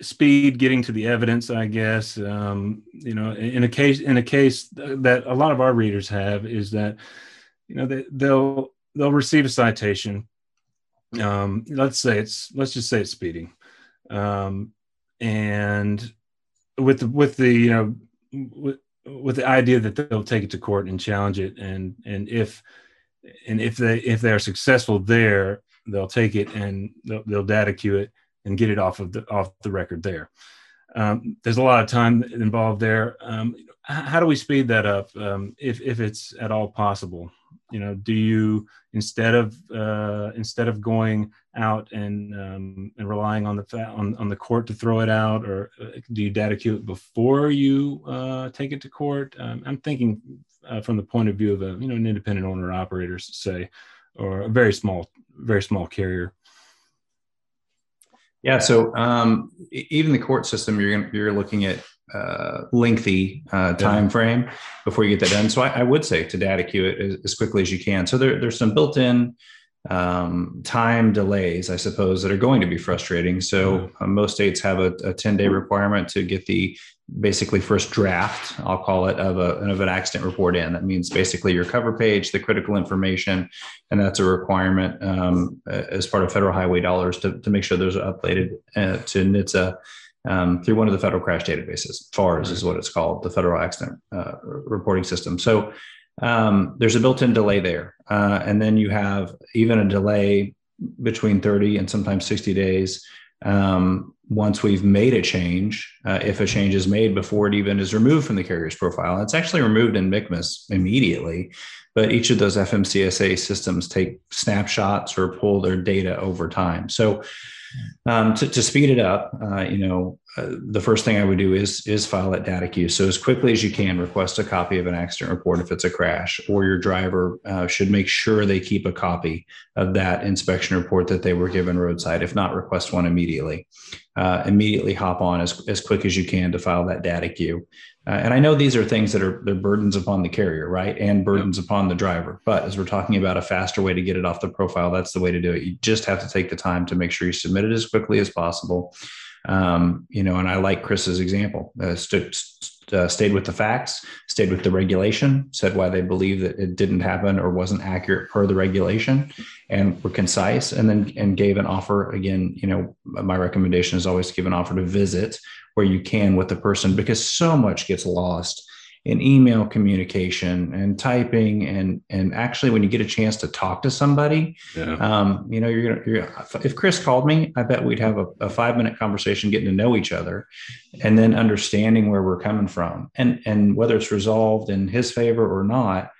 speed getting to the evidence? I guess um, you know, in a case in a case that a lot of our readers have is that you know they, they'll they'll receive a citation. Um, let's say it's let's just say it's speeding, um, and with the, with the you know with, with the idea that they'll take it to court and challenge it, and and if And if they if they are successful there, they'll take it and they'll, they'll data queue it and get it off of the off the record there. Um, there's a lot of time involved there. Um, how do we speed that up um, if if it's at all possible? You know, do you instead of uh, instead of going out and um, and relying on the fa- on on the court to throw it out, or do you data queue it before you uh, take it to court? Um, I'm thinking. Uh, from the point of view of a you know an independent owner operator, say, or a very small very small carrier. Yeah, so um, even the court system, you're gonna, you're looking at uh, lengthy uh, time yeah. frame before you get that done. So I, I would say to data queue it as, as quickly as you can. So there, there's some built-in um, time delays, I suppose, that are going to be frustrating. So uh, most states have a ten-day requirement to get the basically first draft, I'll call it, of a of an accident report in. That means basically your cover page, the critical information, and that's a requirement um, as part of federal highway dollars to, to make sure those are updated uh, to N H T S A um, through one of the federal crash databases. FARS mm-hmm. is what it's called, the Federal Accident uh, Reporting System. So um, there's a built-in delay there. Uh, and then you have even a delay between thirty and sometimes sixty days um, once we've made a change, uh, if a change is made before it even is removed from the carrier's profile. It's actually removed in M C M I S immediately, but each of those F M C S A systems take snapshots or pull their data over time. So um, to, to speed it up, uh, you know, uh, the first thing I would do is, is file at DataQs. So as quickly as you can, request a copy of an accident report if it's a crash, or your driver uh, should make sure they keep a copy of that inspection report that they were given roadside. If not, request one immediately. Uh, immediately hop on as, as quick as you can to file that data queue. Uh, and I know these are things that are they're burdens upon the carrier, right? And burdens yep. upon the driver. But as we're talking about a faster way to get it off the profile, that's the way to do it. You just have to take the time to make sure you submit it as quickly as possible. Um, you know, and I like Chris's example, uh, st- st- uh, stayed with the facts, stayed with the regulation, said why they believe that it didn't happen or wasn't accurate per the regulation, and were concise, and then and gave an offer. Again, you know, my recommendation is always to give an offer to visit where you can with the person, because so much gets lost in email communication and typing, and and actually when you get a chance to talk to somebody, yeah. um, you know, you're gonna, you're gonna, if Chris called me, I bet we'd have a, a five minute conversation getting to know each other and then understanding where we're coming from. And, and whether it's resolved in his favor or not,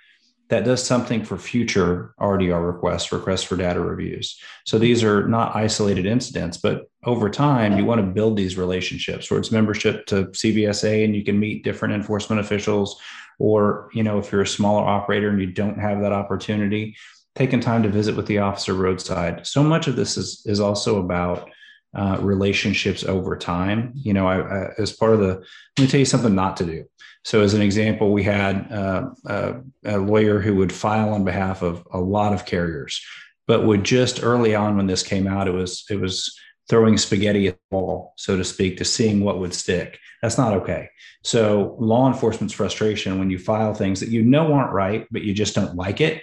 that does something for future R D R requests, requests for data reviews. So these are not isolated incidents, but over time, you want to build these relationships where it's membership to C V S A and you can meet different enforcement officials, or, you know, if you're a smaller operator and you don't have that opportunity, taken time to visit with the officer roadside. So much of this is, is also about uh, relationships over time. You know, I, I, as part of the, let me tell you something not to do. So as an example, we had uh, a, a lawyer who would file on behalf of a lot of carriers, but would just early on when this came out, it was, it was throwing spaghetti at the wall, so to speak, to seeing what would stick. That's not okay. So law enforcement's frustration when you file things that you know aren't right, but you just don't like it,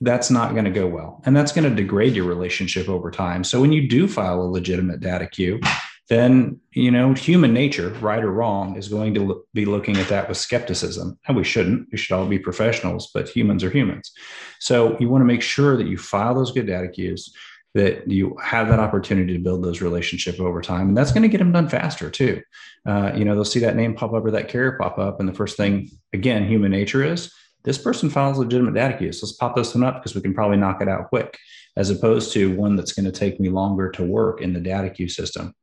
that's not going to go well. And that's going to degrade your relationship over time. So when you do file a legitimate data queue, then, you know, human nature, right or wrong, is going to lo- be looking at that with skepticism. And we shouldn't. We should all be professionals, but humans are humans. So you want to make sure that you file those good data queues, that you have that opportunity to build those relationships over time. And that's going to get them done faster too. Uh, you know, they'll see that name pop up or that carrier pop up. And the first thing, again, human nature is, this person files legitimate data queues. Let's pop this one up because we can probably knock it out quick, as opposed to one that's going to take me longer to work in the data queue system.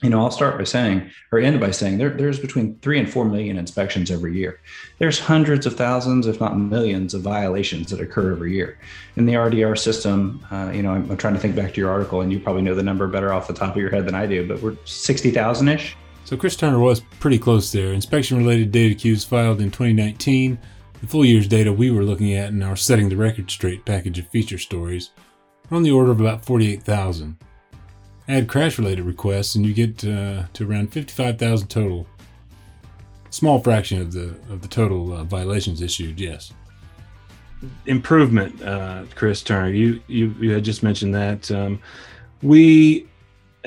You know, I'll start by saying, or end by saying, there, there's between three and four million inspections every year. There's hundreds of thousands, if not millions, of violations that occur every year. In the R D R system, uh, you know, I'm, I'm trying to think back to your article, and you probably know the number better off the top of your head than I do, but we're sixty thousand-ish. So Chris Turner was pretty close there. Inspection-related data queues filed in twenty nineteen. The full year's data we were looking at in our Setting the Record Straight package of feature stories were on the order of about forty-eight thousand. Add crash-related requests, and you get uh, to around fifty-five thousand total. Small fraction of the of the total uh, violations issued, yes. Improvement, uh, Chris Turner. You, you you had just mentioned that. Um, we,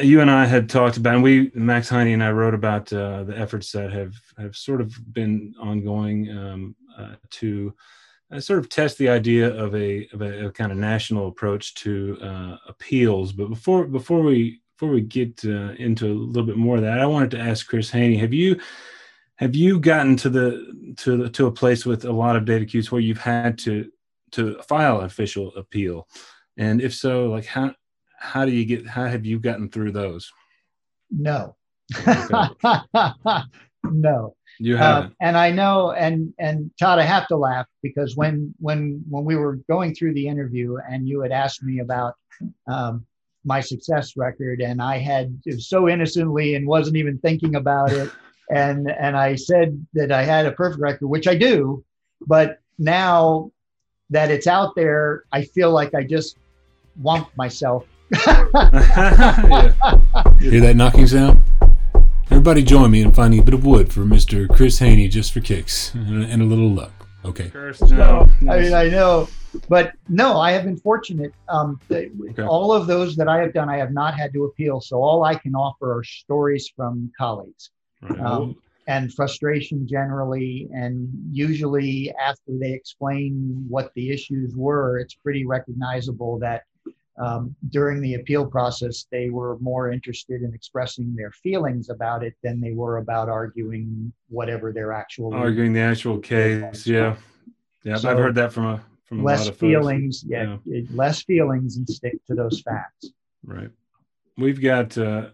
you and I had talked about, and we, Max Haney and I wrote about uh, the efforts that have, have sort of been ongoing um, uh, to I sort of test the idea of a, of a, a kind of national approach to uh, appeals. But before before we before we get uh, into a little bit more of that, I wanted to ask Chris Haney: Have you have you gotten to the to the, to a place with a lot of data queues where you've had to to file an official appeal? And if so, like how how do you get how have you gotten through those? No, no. You haven't. Uh, and I know, and and Todd, I have to laugh because when when when we were going through the interview and you had asked me about um, my success record, and I had so innocently and wasn't even thinking about it, and and I said that I had a perfect record, which I do, but now that it's out there, I feel like I just whomped myself. Yeah. Hear that knocking sound? Everybody join me in finding a bit of wood for Mister Chris Haney just for kicks and a little luck. Okay. So, I mean, I know, but no, I have been fortunate. Um, okay. All of those that I have done, I have not had to appeal. So all I can offer are stories from colleagues, right. um, and frustration generally. And usually after they explain what the issues were, it's pretty recognizable that Um, during the appeal process, they were more interested in expressing their feelings about it than they were about arguing whatever their actual arguing the actual case. Yeah, yeah, so I've heard that from a from a less lot of feelings. Yeah, yeah, less feelings and stick to those facts. Right. We've got uh,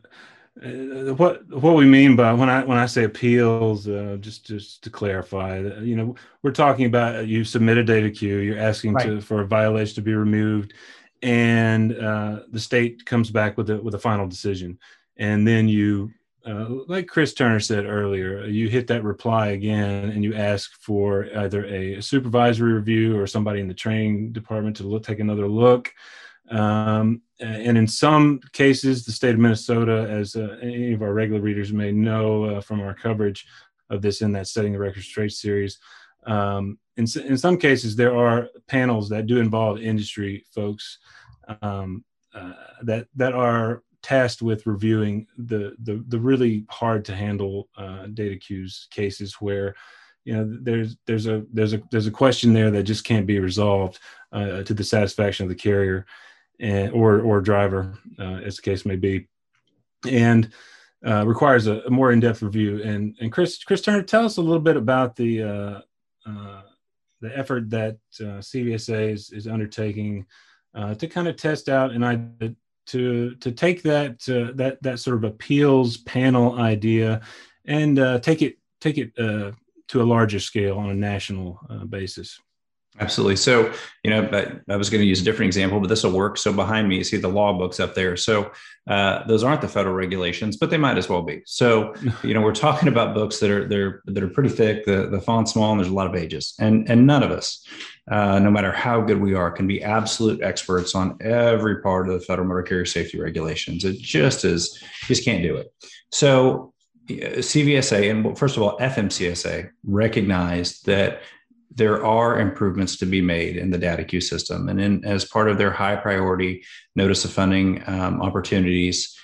what what we mean by when I when I say appeals. Uh, just just to clarify, you know, we're talking about you submit a data queue. You're asking right. to, for a violation to be removed. And uh, the state comes back with a with a final decision, and then you, uh, like Chris Turner said earlier, you hit that reply again, and you ask for either a supervisory review or somebody in the training department to look, take another look. Um, and in some cases, the state of Minnesota, as uh, any of our regular readers may know uh, from our coverage of this in that Setting the Record Straight series. Um, in, in some cases, there are panels that do involve industry folks um, uh, that that are tasked with reviewing the the, the really hard to handle uh, data queues cases where, you know, there's there's a there's a there's a question there that just can't be resolved uh, to the satisfaction of the carrier and or or driver, uh, as the case may be, and. Uh, requires a, a more in-depth review. And and Chris Chris Turner, tell us a little bit about the uh, uh, the effort that uh, C V S A is, is undertaking uh, to kind of test out and I to to take that uh, that that sort of appeals panel idea and uh, take it take it uh, to a larger scale on a national uh, basis. Absolutely. So, you know, I, I was going to use a different example, but this will work. So behind me, you see the law books up there. So uh, those aren't the federal regulations, but they might as well be. So, you know, we're talking about books that are they're that are pretty thick, the, the font's small, and there's a lot of pages. And and none of us, uh, no matter how good we are, can be absolute experts on every part of the Federal Motor Carrier Safety Regulations. It just is, just can't do it. So C V S A, and first of all, F M C S A recognized that there are improvements to be made in the DataQ system. And in, as part of their high priority notice of funding um, opportunities,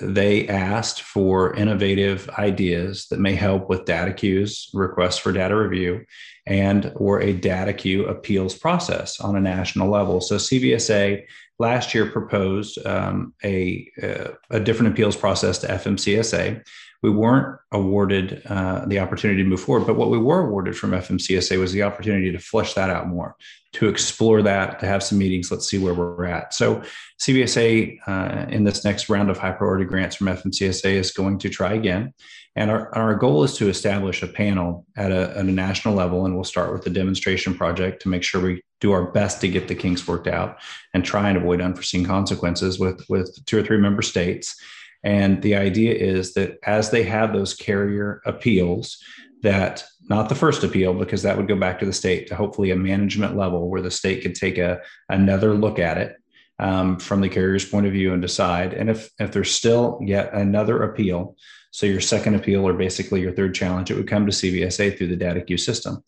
they asked for innovative ideas that may help with DataQs, requests for data review, and or a DataQ appeals process on a national level. So C V S A last year proposed um, a, uh, a different appeals process to F M C S A. We weren't awarded uh, the opportunity to move forward, but what we were awarded from F M C S A was the opportunity to flesh that out more, to explore that, to have some meetings. Let's see where we're at. So C V S A uh, in this next round of high priority grants from F M C S A is going to try again. And our, our goal is to establish a panel at a, at a national level, and we'll start with the demonstration project to make sure we do our best to get the kinks worked out and try and avoid unforeseen consequences with, with two or three member states. And the idea is that as they have those carrier appeals, that not the first appeal, because that would go back to the state, to hopefully a management level where the state could take a, another look at it um, from the carrier's point of view and decide. And if, if there's still yet another appeal, so your second appeal or basically your third challenge, it would come to C V S A through the DataQ system.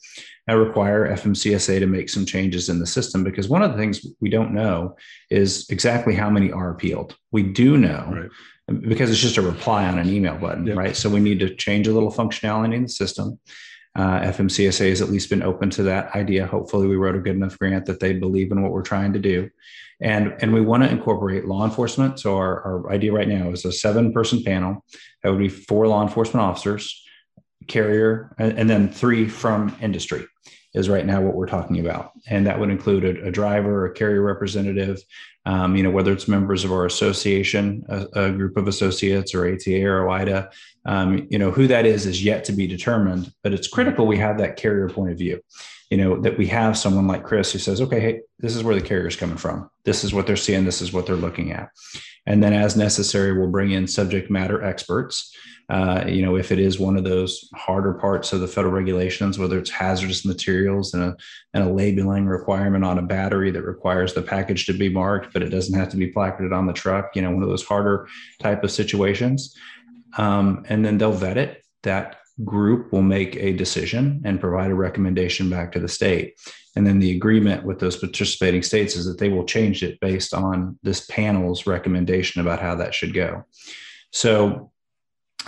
I require F M C S A to make some changes in the system, because one of the things we don't know is exactly how many are appealed. We do know. Right. Because it's just a reply on an email button, yep. Right? So we need to change a little functionality in the system. Uh, F M C S A has at least been open to that idea. Hopefully we wrote a good enough grant that they believe in what we're trying to do. And, and we want to incorporate law enforcement. So our, our idea right now is a seven-person panel. That would be four law enforcement officers, carrier, and, and then three from industry is right now what we're talking about. And that would include a, a driver, a carrier representative, Um, you know, whether it's members of our association, a, a group of associates, or A T A or O I D A, um, you know, who that is is yet to be determined. But it's critical we have that carrier point of view, you know, that we have someone like Chris who says, okay, hey, this is where the carrier is coming from. This is what they're seeing. This is what they're looking at. And then as necessary, we'll bring in subject matter experts. Uh, you know, if it is one of those harder parts of the federal regulations, whether it's hazardous materials and a, and a labeling requirement on a battery that requires the package to be marked, but it doesn't have to be placarded on the truck, you know, one of those harder type of situations. Um, and then they'll vet it. That group will make a decision and provide a recommendation back to the state. And then the agreement with those participating states is that they will change it based on this panel's recommendation about how that should go. So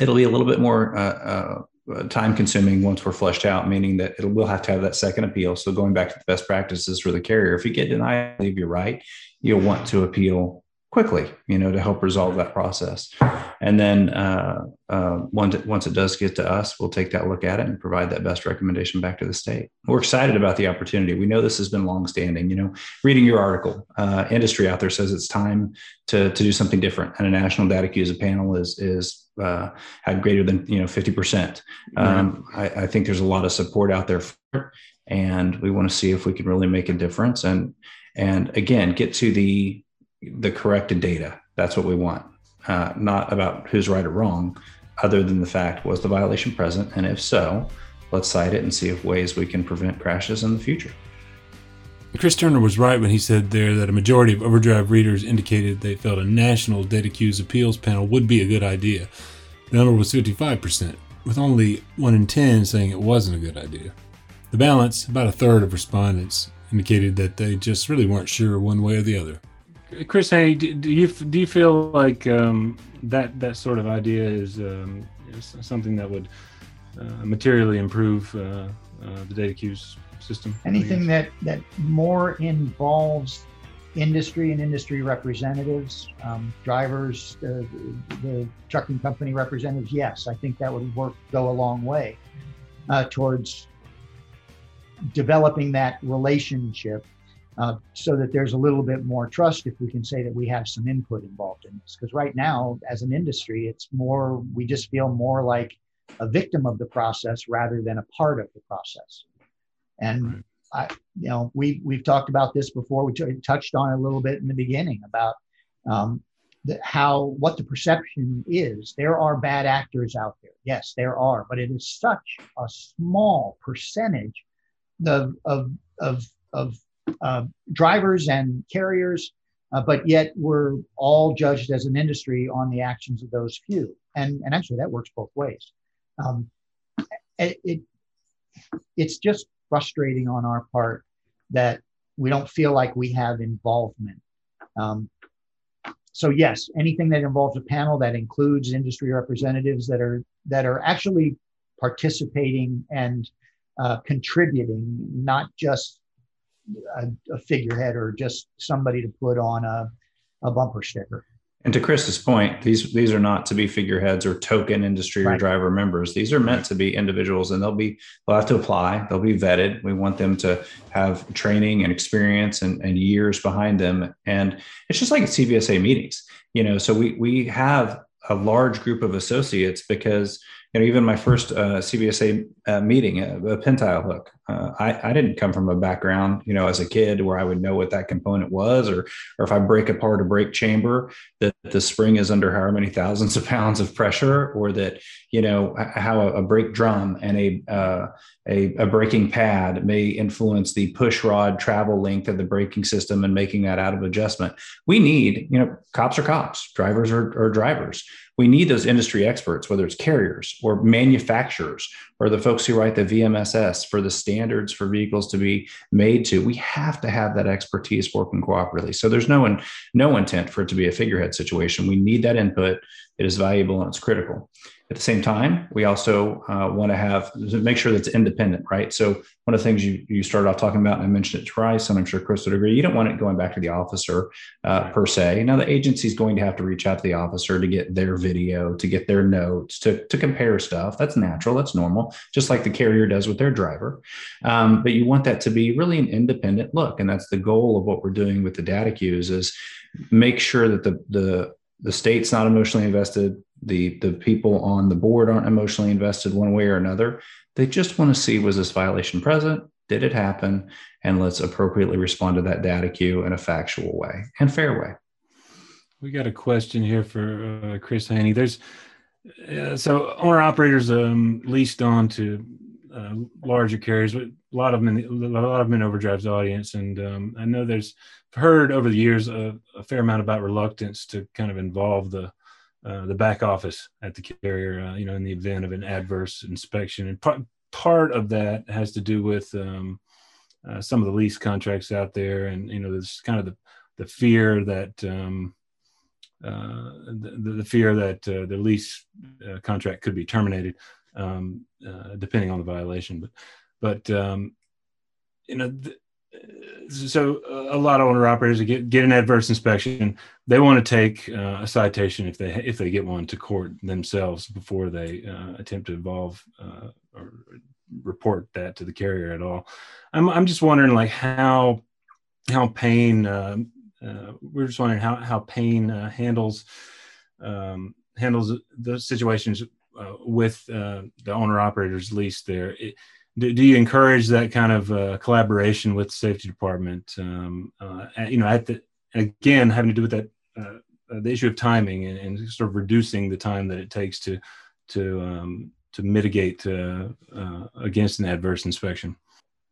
it'll be a little bit more uh, uh, time consuming once we're fleshed out, meaning that it will have to have that second appeal. So going back to the best practices for the carrier, if you get denied, I believe you're right, you'll want to appeal quickly, you know, to help resolve that process. And then uh, uh, once, it, once it does get to us, we'll take that look at it and provide that best recommendation back to the state. We're excited about the opportunity. We know this has been longstanding. You know, reading your article, uh, industry out there says it's time to, to do something different. And a national DataQs panel is is uh, had greater than, you know, fifty percent. Um, yeah. I, I think there's a lot of support out there for it, and we want to see if we can really make a difference. And and again, get to the the corrected data. That's what we want. Uh, not about who's right or wrong, other than the fact, was the violation present? And if so, let's cite it and see if ways we can prevent crashes in the future. Chris Turner was right when he said there that a majority of Overdrive readers indicated they felt a national DataQs appeals panel would be a good idea. The number was fifty-five percent, with only one in ten saying it wasn't a good idea. The balance, about a third of respondents, indicated that they just really weren't sure one way or the other. Chris Haney, do you do you feel like um, that that sort of idea is, um, is something that would uh, materially improve uh, uh, the DataQs system? Anything that, that more involves industry and industry representatives, um, drivers, uh, the, the trucking company representatives, yes, I think that would work go a long way uh, towards developing that relationship. Uh, so that there's a little bit more trust if we can say that we have some input involved in this. Because right now, as an industry, it's more, we just feel more like a victim of the process rather than a part of the process. And I, you know, we, we've talked about this before. We t- touched on it a little bit in the beginning about um, the, how, what the perception is. There are bad actors out there. Yes, there are, but it is such a small percentage of, of, of, of uh, drivers and carriers, uh, but yet we're all judged as an industry on the actions of those few. And, and actually that works both ways. Um, it, it It's just frustrating on our part that we don't feel like we have involvement. Um, so yes, anything that involves a panel that includes industry representatives that are that are actually participating and uh, contributing, not just a, a figurehead or just somebody to put on a, a bumper sticker. And to Chris's point, these these are not to be figureheads or token industry right. or driver members. These are meant to be individuals, and they'll be they'll have to apply. They'll be vetted. We want them to have training and experience and, and years behind them. And it's just like C V S A meetings, you know. So we we have a large group of associates because, you know, even my first uh, C V S A uh, meeting, a, a Pentile hook, uh, I, I didn't come from a background, you know, as a kid where I would know what that component was, or or if I break apart a brake chamber, that the spring is under however many thousands of pounds of pressure, or that, you know, how a, a brake drum and a, uh, a a braking pad may influence the push rod travel length of the braking system and making that out of adjustment. We need, you know, cops are cops, drivers are, are drivers. We need those industry experts, whether it's carriers or manufacturers or the folks who write the V M S S for the standards for vehicles to be made to. We have to have that expertise working cooperatively. So there's no one, no intent for it to be a figurehead situation. We need that input. It is valuable and it's critical. At the same time, we also uh, want to have make sure that's independent, right? So one of the things you you started off talking about, and I mentioned it twice, and I'm sure Chris would agree, you don't want it going back to the officer uh, per se. Now, the agency is going to have to reach out to the officer to get their video, to get their notes, to, to compare stuff. That's natural. That's normal, just like the carrier does with their driver. Um, but you want that to be really an independent look. And that's the goal of what we're doing with the DataQs, is make sure that the the the state's not emotionally invested. The, the people on the board aren't emotionally invested one way or another. They just want to see, was this violation present? Did it happen? And let's appropriately respond to that data cue in a factual way and fair way. We got a question here for uh, Chris Haney. There's uh, so owner operators um, leased on to uh, larger carriers. A lot of them, in the, a lot of them in Overdrive's audience, and um, I know there's heard over the years a, a fair amount about reluctance to kind of involve the Uh, the back office at the carrier, uh, you know, in the event of an adverse inspection. And part, part of that has to do with um, uh, some of the lease contracts out there. And, you know, there's kind of the, the fear that um, uh, the, the fear that uh, the lease uh, contract could be terminated um, uh, depending on the violation. But, but um, you know, th- So a lot of owner operators get, get an adverse inspection. They want to take uh, a citation if they if they get one to court themselves before they uh, attempt to involve uh, or report that to the carrier at all. I'm I'm just wondering like how how Payne uh, uh, we're just wondering how how Payne uh, handles um, handles those situations uh, with uh, the owner operators lease there. It, Do, do you encourage that kind of uh, collaboration with the safety department? Um, uh, you know, at the, again, having to do with that uh, the issue of timing and, and sort of reducing the time that it takes to to um, to mitigate uh, uh, against an adverse inspection.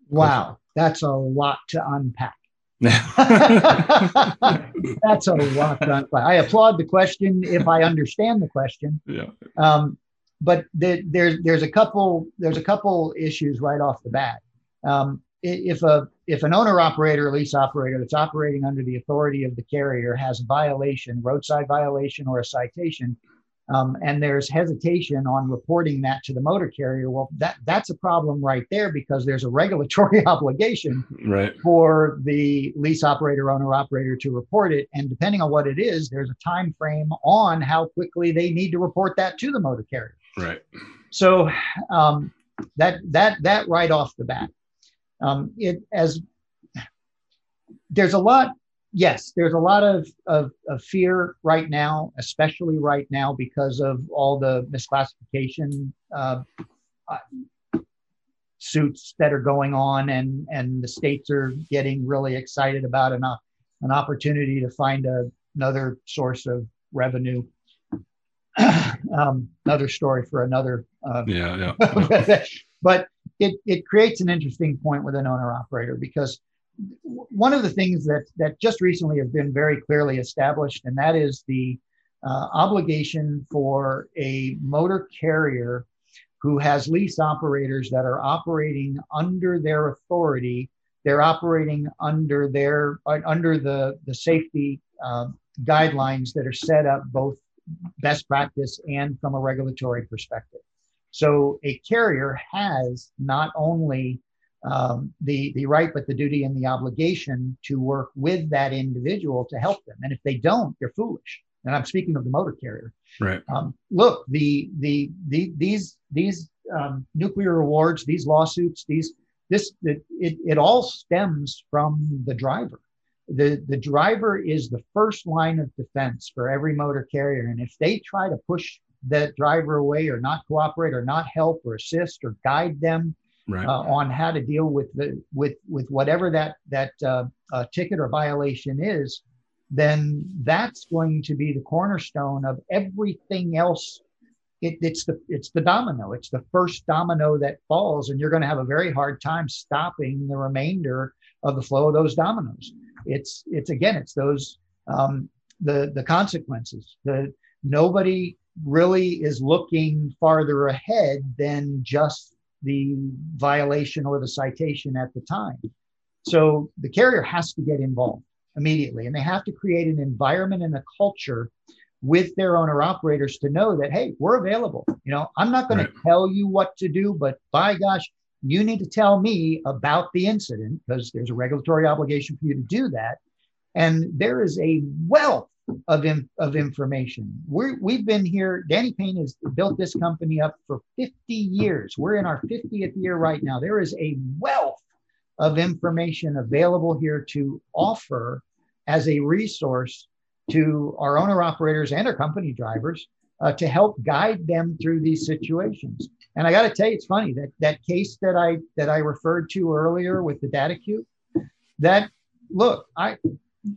Wow, that's a lot to unpack. That's a lot to unpack. I applaud the question if I understand the question. Yeah. Um, But the, there's there's a couple there's a couple issues right off the bat. Um, if a if an owner operator, lease operator that's operating under the authority of the carrier has a violation, roadside violation or a citation, um, and there's hesitation on reporting that to the motor carrier, well, that that's a problem right there because there's a regulatory obligation right. for the lease operator, owner operator to report it, and depending on what it is, there's a time frame on how quickly they need to report that to the motor carrier. Right. So um, that that that right off the bat, um, it as there's a lot. Yes, there's a lot of, of of fear right now, especially right now because of all the misclassification uh, suits that are going on, and, and the states are getting really excited about an, an opportunity to find a, another source of revenue. um, another story for another. Uh, yeah, yeah. But it, it creates an interesting point with an owner-operator, because one of the things that that just recently have been very clearly established, and that is the uh, obligation for a motor carrier who has lease operators that are operating under their authority. They're operating under their uh, under the the safety uh, guidelines that are set up, both best practice and from a regulatory perspective. So a carrier has not only um, the the right, but the duty and the obligation to work with that individual to help them. And if they don't, you're foolish. And I'm speaking of the motor carrier. Right. Um, look, the the the these these um, nuclear awards, these lawsuits, these this it, it it all stems from the driver. The the driver is the first line of defense for every motor carrier. And if they try to push that driver away, or not cooperate, or not help, or assist, or guide them right. uh, on how to deal with the with with whatever that that uh, uh, ticket or violation is, then that's going to be the cornerstone of everything else. It, it's the it's the domino. It's the first domino that falls, and you're going to have a very hard time stopping the remainder of the flow of those dominoes. It's it's again, it's those um, the the consequences. The nobody. really is looking farther ahead than just the violation or the citation at the time. So the carrier has to get involved immediately, and they have to create an environment and a culture with their owner operators to know that, hey, we're available. You know, I'm not going right. to tell you what to do, but by gosh, you need to tell me about the incident, because there's a regulatory obligation for you to do that. And there is a wealth of in, of information. We're, we've been here. Danny Payne has built this company up for fifty years. We're in our fiftieth year right now. There is a wealth of information available here to offer as a resource to our owner operators and our company drivers uh, to help guide them through these situations. And I got to tell you, it's funny that that case that I that I referred to earlier with the DataQ. That look, I.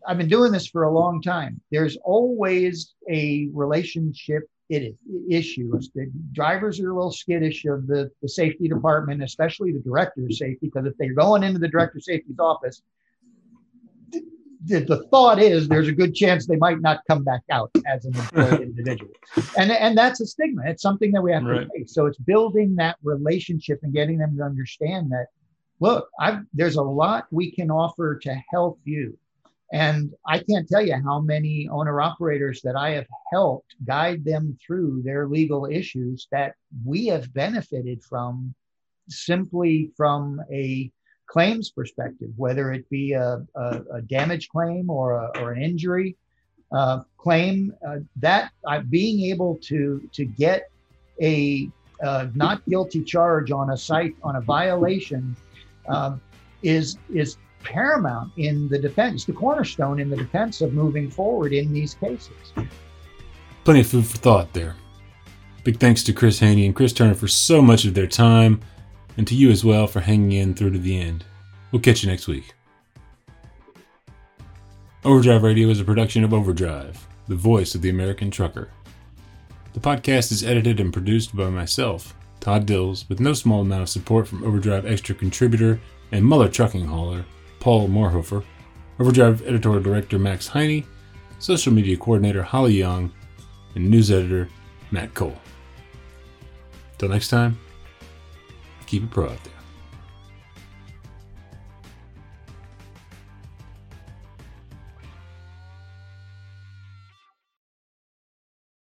I've been doing this for a long time. There's always a relationship issue. The drivers are a little skittish of the, the safety department, especially the director of safety, because if they're going into the director of safety's office, the, the thought is there's a good chance they might not come back out as an employed individual. And, and that's a stigma. It's something that we have right. to face. So it's building that relationship and getting them to understand that, look, I've, there's a lot we can offer to help you. And I can't tell you how many owner-operators that I have helped guide them through their legal issues that we have benefited from simply from a claims perspective, whether it be a, a, a damage claim or, a, or an injury uh, claim. Uh, that uh, being able to, to get a uh, not guilty charge on a site, on a violation uh, is is. paramount in the defense, the cornerstone in the defense of moving forward in these cases. Plenty of food for thought there. Big thanks to Chris Haney and Chris Turner for so much of their time, and to you as well for hanging in through to the end. We'll catch you next week. Overdrive Radio is a production of Overdrive, the voice of the American trucker. The podcast is edited and produced by myself, Todd Dills, with no small amount of support from Overdrive Extra contributor and Muller Trucking Hauler, Paul Moorhofer, Overdrive Editorial Director Max Heine, Social Media Coordinator Holly Young, and News Editor Matt Cole. Till next time, keep it pro out there.